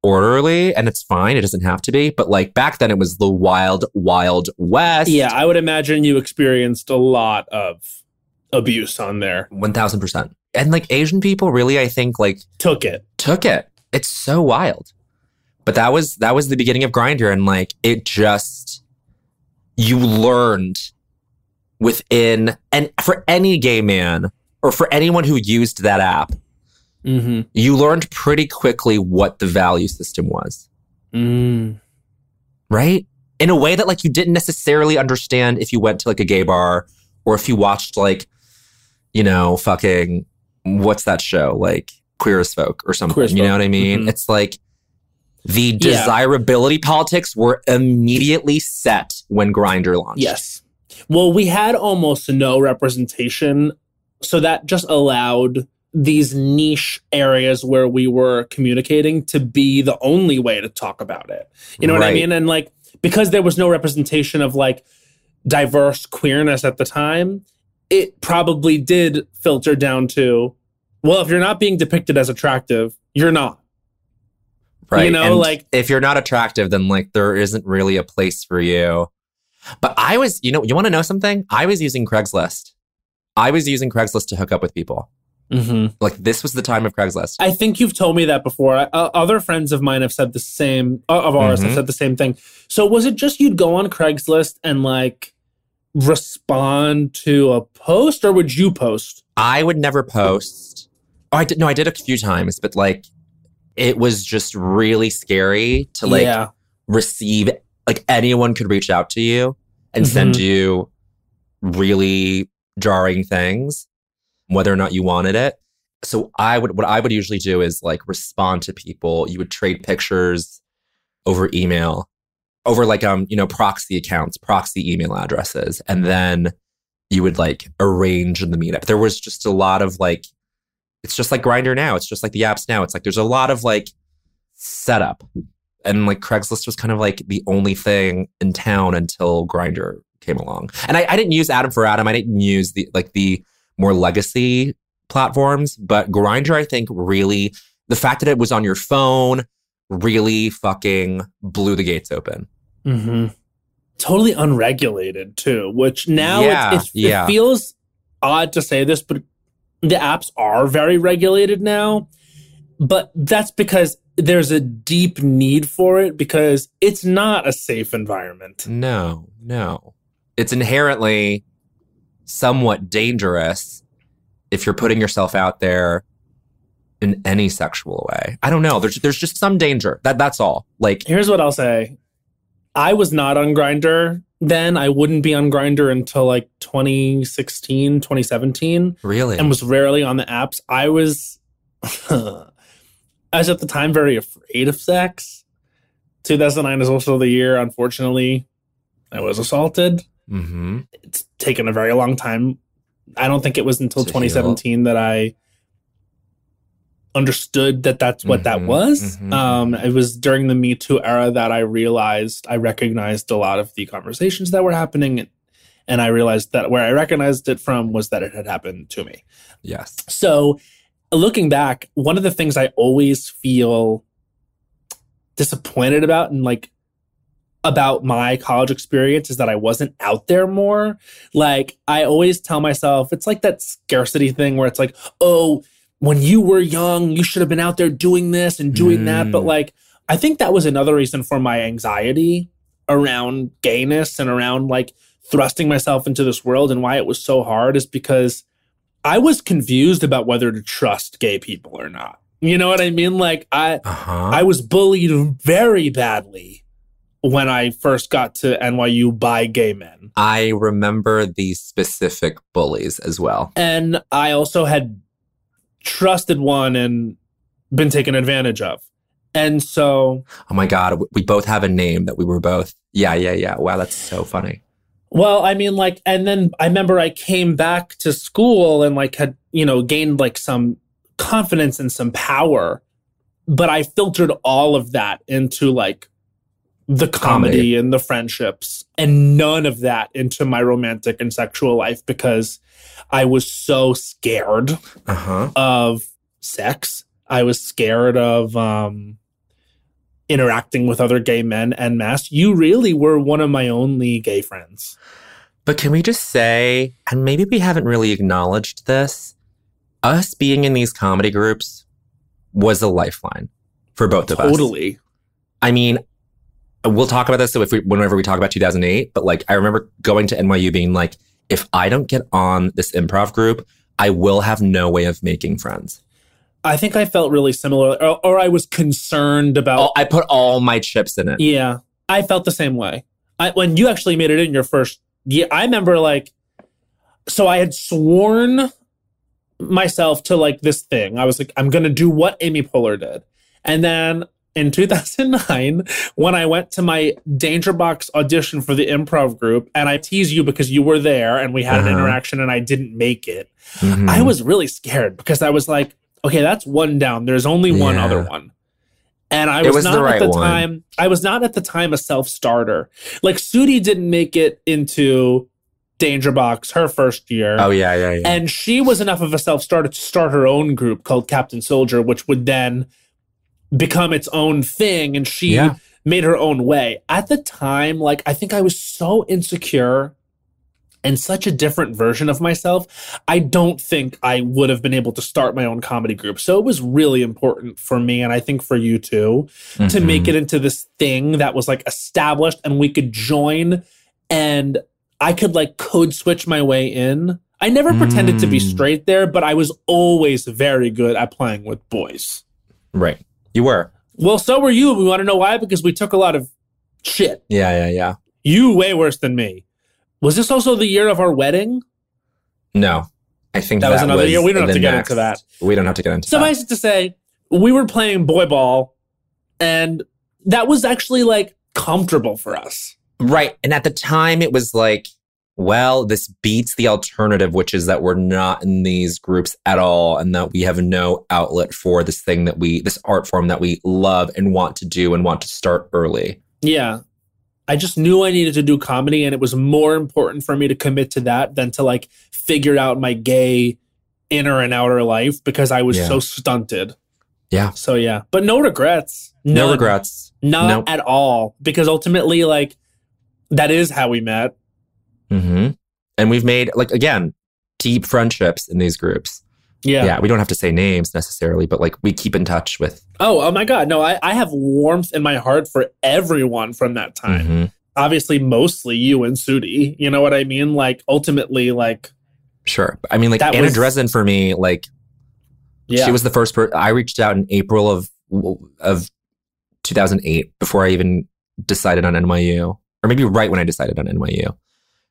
orderly, and it's fine. It doesn't have to be. But like back then, it was the wild, wild west. Yeah, I would imagine you experienced a lot of abuse on there. 1,000%. And like Asian people really, I think like... Took it. It's so wild. But that was the beginning of Grindr. And like it just... You learned within... And for any gay man or for anyone who used that app... Mm-hmm. You learned pretty quickly what the value system was. Mm. Right? In a way that like you didn't necessarily understand if you went to like a gay bar or if you watched like, you know, fucking, what's that show? Like Queer as Folk or something. You know what I mean? Mm-hmm. It's like the desirability politics were immediately set when Grindr launched. Yes. Well, we had almost no representation. So that just allowed... these niche areas where we were communicating to be the only way to talk about it. You know what I mean? And like, because there was no representation of like diverse queerness at the time, it probably did filter down to, well, if you're not being depicted as attractive, you're not. Right. You know, and like if you're not attractive, then like there isn't really a place for you. But I was, you know, you want to know something? I was using Craigslist to hook up with people. Mm-hmm. Like this was the time of Craigslist. I think you've told me that before. Other friends of mine have said the same, have said the same thing. So was it just you'd go on Craigslist and like respond to a post, or would you post? I would never post. Oh, I did a few times, but like it was just really scary to like receive. Like anyone could reach out to you and send you really jarring things, whether or not you wanted it. So what I would usually do is like respond to people. You would trade pictures over email, over like, you know, proxy accounts, proxy email addresses. And then you would like arrange the meetup. There was just a lot of like, it's just like Grindr now. It's just like the apps now. It's like, there's a lot of like setup, and like Craigslist was kind of like the only thing in town until Grindr came along. And I didn't use Adam for Adam. I didn't use the more legacy platforms, but Grindr, I think, really, the fact that it was on your phone really fucking blew the gates open. Mm-hmm. Totally unregulated too, which now it feels odd to say this, but the apps are very regulated now. But that's because there's a deep need for it because it's not a safe environment. No. It's inherently... somewhat dangerous if you're putting yourself out there in any sexual way. I don't know. There's just some danger. That's all. Like, here's what I'll say. I was not on Grindr then. I wouldn't be on Grindr until like 2016, 2017. Really? And was rarely on the apps. I was at the time very afraid of sex. 2009 is also the year, unfortunately, I was assaulted. Mm-hmm. It's taken a very long time. I don't think it was until 2017 that I understood that that's what that was. It was during the Me Too era that I recognized a lot of the conversations that were happening. And I realized that where I recognized it from was that it had happened to me. Yes. So looking back, one of the things I always feel disappointed about and like about my college experience is that I wasn't out there more. Like I always tell myself, it's like that scarcity thing where it's like, oh, when you were young, you should have been out there doing this and doing that. But like, I think that was another reason for my anxiety around gayness and around like thrusting myself into this world, and why it was so hard is because I was confused about whether to trust gay people or not. You know what I mean? Like I was bullied very badly when I first got to NYU by gay men. I remember these specific bullies as well. And I also had trusted one and been taken advantage of. And so... Oh my God, we both have a name that we were both... Yeah. Wow, that's so funny. Well, I mean, like, and then I remember I came back to school and like had, you know, gained like some confidence and some power, but I filtered all of that into like the comedy and the friendships and none of that into my romantic and sexual life because I was so scared of sex. I was scared of interacting with other gay men en masse. You really were one of my only gay friends. But can we just say, and maybe we haven't really acknowledged this, us being in these comedy groups was a lifeline for both of us. Totally. I mean, we'll talk about this so if we, whenever we talk about 2008, but like I remember going to NYU being like, if I don't get on this improv group, I will have no way of making friends. I think I felt really similar, or I was concerned about... Oh, I put all my chips in it. Yeah, I felt the same way. When you actually made it in your first year, I remember like... So I had sworn myself to like this thing. I was like, I'm going to do what Amy Poehler did. And then in 2009, when I went to my Danger Box audition for the improv group, and I tease you because you were there and we had an interaction and I didn't make it, I was really scared because I was like, okay, that's one down. There's only one other one. And I was not at the time, I was not at the time a self-starter. Like Sudi didn't make it into Danger Box her first year. Oh, yeah. And she was enough of a self-starter to start her own group called Captain Soldier, which would then become its own thing. And she made her own way. At the time, like, I think I was so insecure and such a different version of myself, I don't think I would have been able to start my own comedy group. So it was really important for me, and I think for you too, to make it into this thing that was like established and we could join and I could like code switch my way in. I never pretended to be straight there, but I was always very good at playing with boys. Right. You were. Well, so were you. We want to know why? Because we took a lot of shit. Yeah. You way worse than me. Was this also the year of our wedding? No. I think that was another year. We don't have to get into that. Suffice it to say, we were playing boy ball, and that was actually, like, comfortable for us. Right. And at the time, it was like, well, this beats the alternative, which is that we're not in these groups at all and that we have no outlet for this thing that we, this art form that we love and want to do and want to start early. Yeah. I just knew I needed to do comedy, and it was more important for me to commit to that than to like figure out my gay inner and outer life because I was so stunted. Yeah. So yeah, but no regrets. None. No regrets. Not at all. Because ultimately, like that is how we met. And we've made like again deep friendships in these groups. Yeah, we don't have to say names necessarily, but like we keep in touch with... Oh my God. No, I have warmth in my heart for everyone from that time. Obviously, mostly you and Sudi. You know what I mean? Like ultimately, like... Sure. I mean, like Anna Dresden for me, like she was the first person. I reached out in April of 2008 before I even decided on NYU, or maybe right when I decided on NYU. And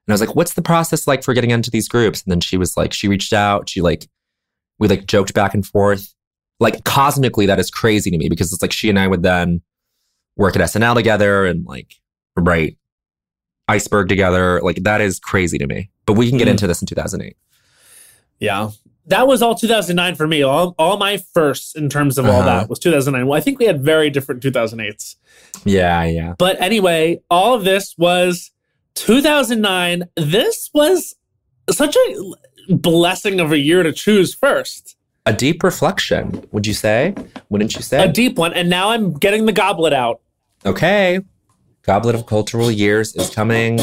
I was like, what's the process like for getting into these groups? And then she was like, she reached out. She like... We like joked back and forth. Like cosmically, that is crazy to me because it's like she and I would then work at SNL together and like write Iceberg together. Like that is crazy to me. But we can get into this in 2008. Yeah. That was all 2009 for me. All my firsts in terms of all that was 2009. Well, I think we had very different 2008s. Yeah, yeah. But anyway, all of this was 2009. This was such a blessing of a year to choose first. A deep reflection, would you say? Wouldn't you say? A deep one. And now I'm getting the goblet out. Okay. Goblet of Cultural Years is coming.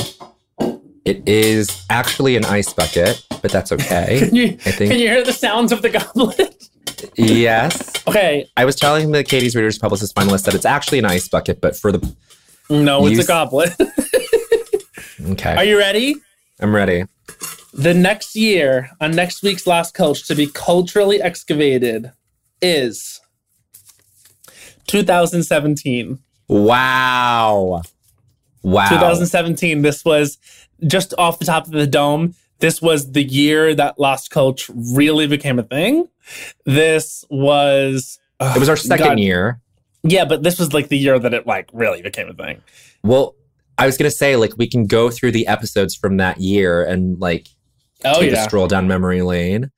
It is actually an ice bucket, but that's okay. Can you hear the sounds of the goblet? Yes. Okay. I was telling the Katie's Readers Publicist finalists that it's actually an ice bucket, but for the... No, it's a goblet. Okay. Are you ready? I'm ready. The next year, on next week's Last Culture, to be culturally excavated is 2017. Wow. 2017, this was... Just off the top of the dome, this was the year that Lost Culture really became a thing. This was... it was our second year. Yeah, but this was like the year that it like really became a thing. Well, I was going to say, like, we can go through the episodes from that year and like take a stroll down memory lane.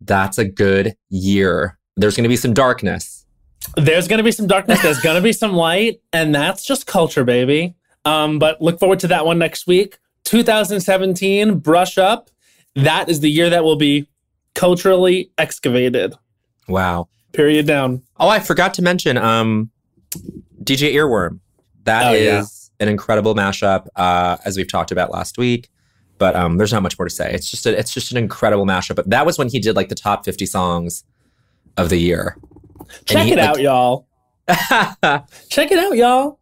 That's a good year. There's going to be some darkness. There's going to be some light. And that's just culture, baby. But look forward to that one next week. 2017, Brush Up. That is the year that will be culturally excavated. Wow. Period down. Oh, I forgot to mention DJ Earworm. That is an incredible mashup, as we've talked about last week. But there's not much more to say. It's just an incredible mashup. But that was when he did like the top 50 songs of the year. Check it out, y'all. Check it out, y'all.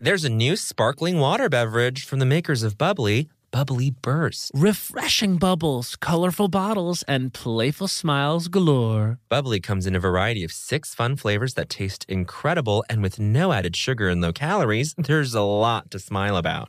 There's a new sparkling water beverage from the makers of Bubbly, Bubbly Burst. Refreshing bubbles, colorful bottles, and playful smiles galore. Bubbly comes in a variety of 6 fun flavors that taste incredible, and with no added sugar and low calories, there's a lot to smile about.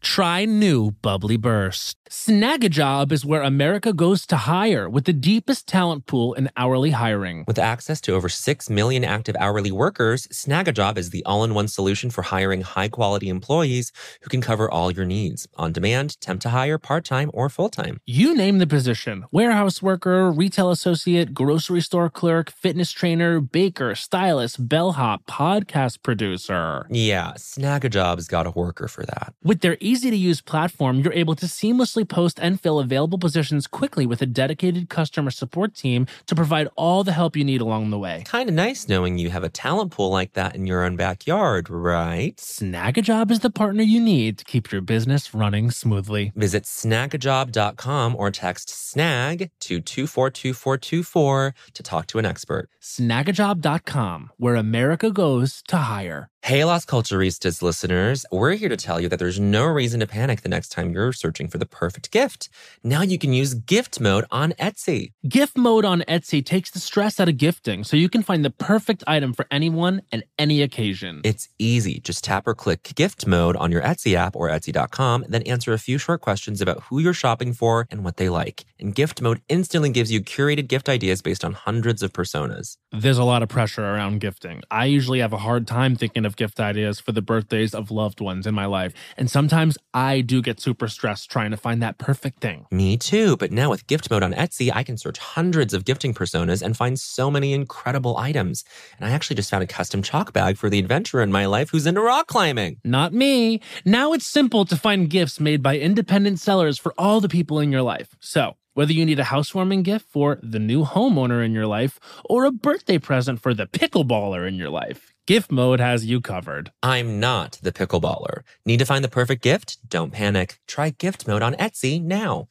try new Bubbly Burst. Snagajob is where America goes to hire with the deepest talent pool in hourly hiring. With access to over 6 million active hourly workers, Snagajob is the all-in-one solution for hiring high-quality employees who can cover all your needs. On demand, temp to hire, part-time, or full-time. You name the position. Warehouse worker, retail associate, grocery store clerk, fitness trainer, baker, stylist, bellhop, podcast producer. Yeah, Snagajob's got a worker for that. With their easy-to-use platform, you're able to seamlessly post and fill available positions quickly with a dedicated customer support team to provide all the help you need along the way. Kind of nice knowing you have a talent pool like that in your own backyard, right? Snagajob is the partner you need to keep your business running smoothly. Visit snagajob.com or text SNAG to 242424 to talk to an expert. Snagajob.com, where America goes to hire. Hey, Las Culturistas listeners, we're here to tell you that there's no reason to panic the next time you're searching for the perfect gift. Now you can use gift mode on Etsy. Gift mode on Etsy takes the stress out of gifting so you can find the perfect item for anyone and any occasion. It's easy. Just tap or click gift mode on your Etsy app or Etsy.com, then answer a few short questions about who you're shopping for and what they like. And gift mode instantly gives you curated gift ideas based on hundreds of personas. There's a lot of pressure around gifting. I usually have a hard time thinking of gift ideas for the birthdays of loved ones in my life. And sometimes I do get super stressed trying to find that perfect thing. Me too. But now with gift mode on Etsy, I can search hundreds of gifting personas and find so many incredible items. And I actually just found a custom chalk bag for the adventurer in my life who's into rock climbing. Not me. Now it's simple to find gifts made by independent sellers for all the people in your life. So whether you need a housewarming gift for the new homeowner in your life or a birthday present for the pickleballer in your life, gift mode has you covered. I'm not the pickleballer. Need to find the perfect gift? Don't panic. Try gift mode on Etsy now.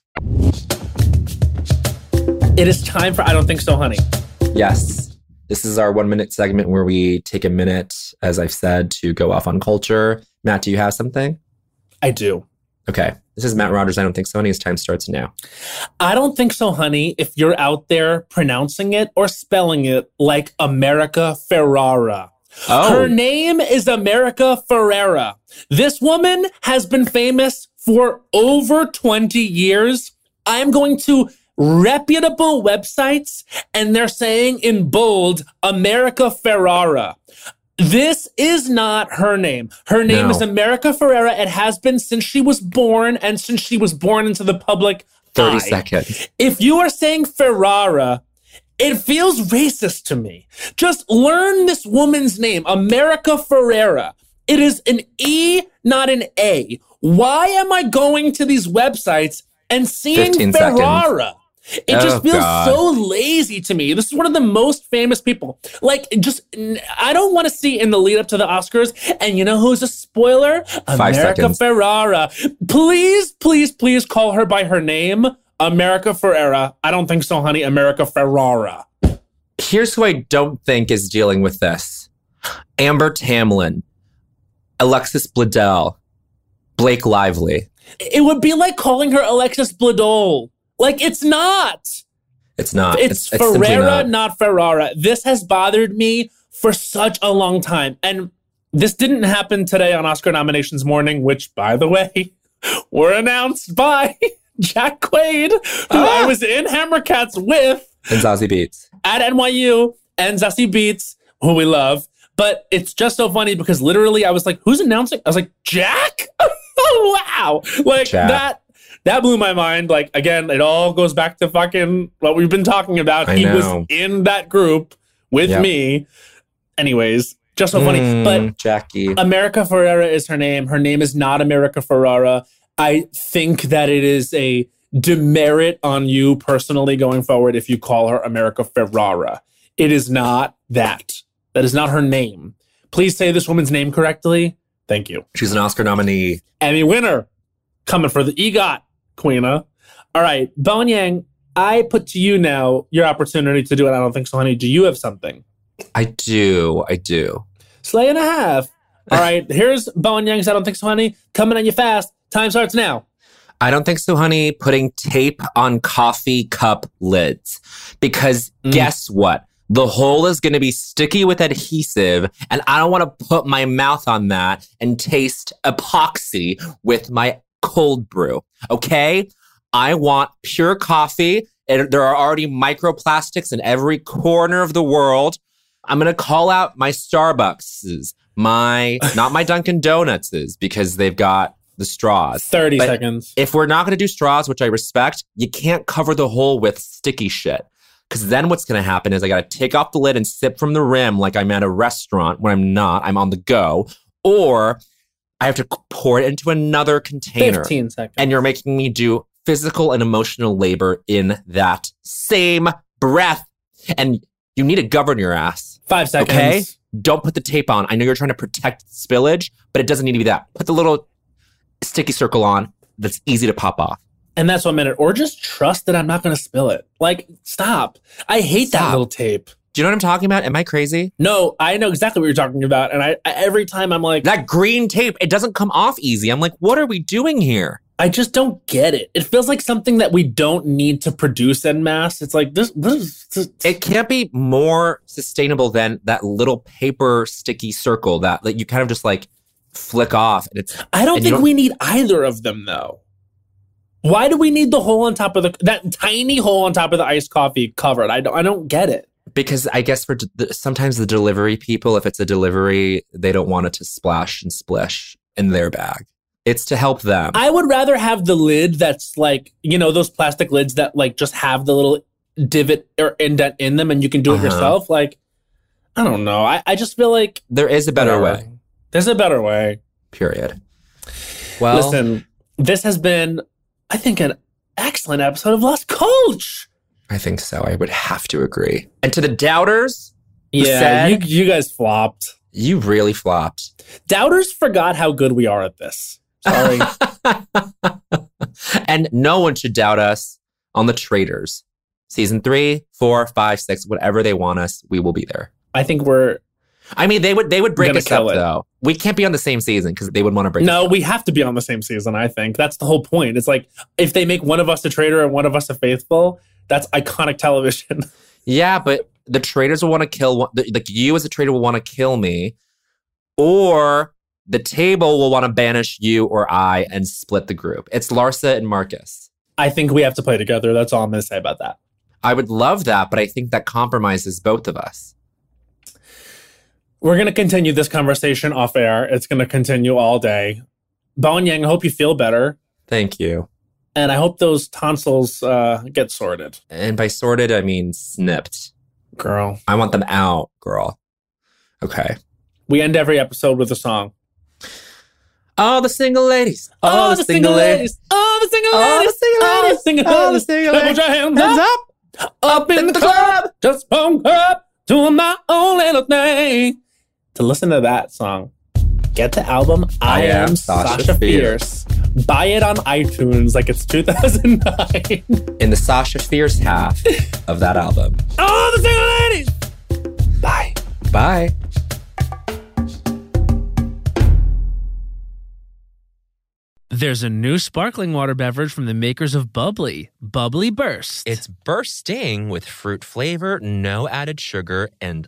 It is time for I Don't Think So, Honey. Yes. This is our 1-minute segment where we take a minute, as I've said, to go off on culture. Matt, do you have something? I do. Okay. This is Matt Rogers. I don't think so, honey. His time starts now. I don't think so, honey. If you're out there pronouncing it or spelling it like America Ferrera. Oh. Her name is America Ferrera. This woman has been famous for over 20 years. I'm going to reputable websites, and they're saying in bold, America Ferrera. This is not her name. Her name is America Ferrera. It has been since she was born and since she was born into the public 30 seconds. If you are saying Ferrera, it feels racist to me. Just learn this woman's name, America Ferrera. It is an E, not an A. Why am I going to these websites and seeing Ferrera? It just feels so lazy to me. This is one of the most famous people. Like, just, I don't want to see in the lead up to the Oscars. And you know who's a spoiler? America Ferrera. Please, please, please call her by her name, America Ferrera. I don't think so, honey. America Ferrera. Here's who I don't think is dealing with this. Amber Tamlin, Alexis Bledel, Blake Lively. It would be like calling her Alexis Bledel. Like, it's not. It's not. It's Ferrera, not Ferrera. This has bothered me for such a long time. And this didn't happen today on Oscar nominations morning, which, by the way, were announced by Jack Quaid, who I was in Hammercats with. And Zazie Beetz. At NYU. And Zazie Beetz, who we love. But it's just so funny because literally I was like, who's announcing? I was like, Jack? Wow. Like, Jack. That blew my mind. Like, again, it all goes back to fucking what we've been talking about. He was in that group with me. Anyways, just so funny. But Jackie. America Ferrera is her name. Her name is not America Ferrera. I think that it is a demerit on you personally going forward if you call her America Ferrera. It is not that. That is not her name. Please say this woman's name correctly. Thank you. She's an Oscar nominee. Emmy winner. Coming for the EGOT. Queena. All right, Bowen Yang, I put to you now your opportunity to do it. I don't think so, honey. Do you have something? I do. Slay and a half. All right, here's Bowen Yang's I don't think so, honey. Coming on you fast. Time starts now. I don't think so, honey. Putting tape on coffee cup lids. Because guess what? The hole is going to be sticky with adhesive, and I don't want to put my mouth on that and taste epoxy with my cold brew, okay? I want pure coffee. There are already microplastics in every corner of the world. I'm going to call out my Starbucks, not my Dunkin' Donuts, because they've got the straws. 30 seconds. If we're not going to do straws, which I respect, you can't cover the hole with sticky shit. Because then what's going to happen is I got to take off the lid and sip from the rim like I'm at a restaurant when I'm not. I'm on the go. Or I have to pour it into another container. 15 seconds. And you're making me do physical and emotional labor in that same breath. And you need to govern your ass. 5 seconds. Okay? Don't put the tape on. I know you're trying to protect spillage, but it doesn't need to be that. Put the little sticky circle on that's easy to pop off. And that's 1 minute. Or just trust that I'm not going to spill it. Like, stop. I hate that little tape. Do you know what I'm talking about? Am I crazy? No, I know exactly what you're talking about. And I every time I'm like... That green tape, it doesn't come off easy. I'm like, what are we doing here? I just don't get it. It feels like something that we don't need to produce en masse. It's like, this. It can't be more sustainable than that little paper sticky circle that you kind of just like flick off. And I don't think we need either of them though. Why do we need the hole on top of that tiny hole on top of the iced coffee covered? I don't get it. Because I guess sometimes the delivery people, if it's a delivery, they don't want it to splash and splish in their bag. It's to help them. I would rather have the lid that's like, you know, those plastic lids that like just have the little divot or indent in them and you can do it yourself. Like, I don't know. I just feel like... There is a better way. There's a better way. Period. Well... Listen, this has been, I think, an excellent episode of Las Culturistas. I think so. I would have to agree. And to the doubters, you guys flopped. You really flopped. Doubters forgot how good we are at this. Sorry. And no one should doubt us on The Traitors. Season 3, 4, 5, 6, whatever they want us, we will be there. I think they would break us up though. we can't be on the same season because they would want to break. No, we have to be on the same season, I think. That's the whole point. It's like, if they make one of us a traitor and one of us a faithful, that's iconic television. Yeah, but the traitors will want to kill one. Like, you as a traitor will want to kill me, or the table will want to banish you or I and split the group. It's Larsa and Marcus. I think we have to play together. That's all I'm going to say about that. I would love that, but I think that compromises both of us. We're going to continue this conversation off air. It's going to continue all day. Bowen Yang, I hope you feel better. Thank you. And I hope those tonsils get sorted. And by sorted, I mean snipped. Girl. I want them out, girl. Okay. We end every episode with a song. All the single ladies. All the single ladies. All the single ladies. All the single ladies. All the single ladies. All the single ladies. Put your hands up. Up in the club. Just pump up. Doing my own little thing. To listen to that song, get the album I Am Sasha Fierce. Buy it on iTunes like it's 2009. In the Sasha Fierce half of that album. All the single ladies. Bye. Bye. There's a new sparkling water beverage from the makers of Bubbly, Bubbly Burst. It's bursting with fruit flavor, no added sugar, and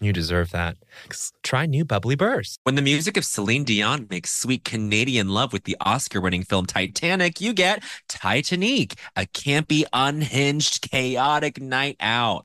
You deserve that. Try new Bubbly Burst. When the music of Celine Dion makes sweet Canadian love with the Oscar-winning film Titanic, you get Titanique, a campy, unhinged, chaotic night out.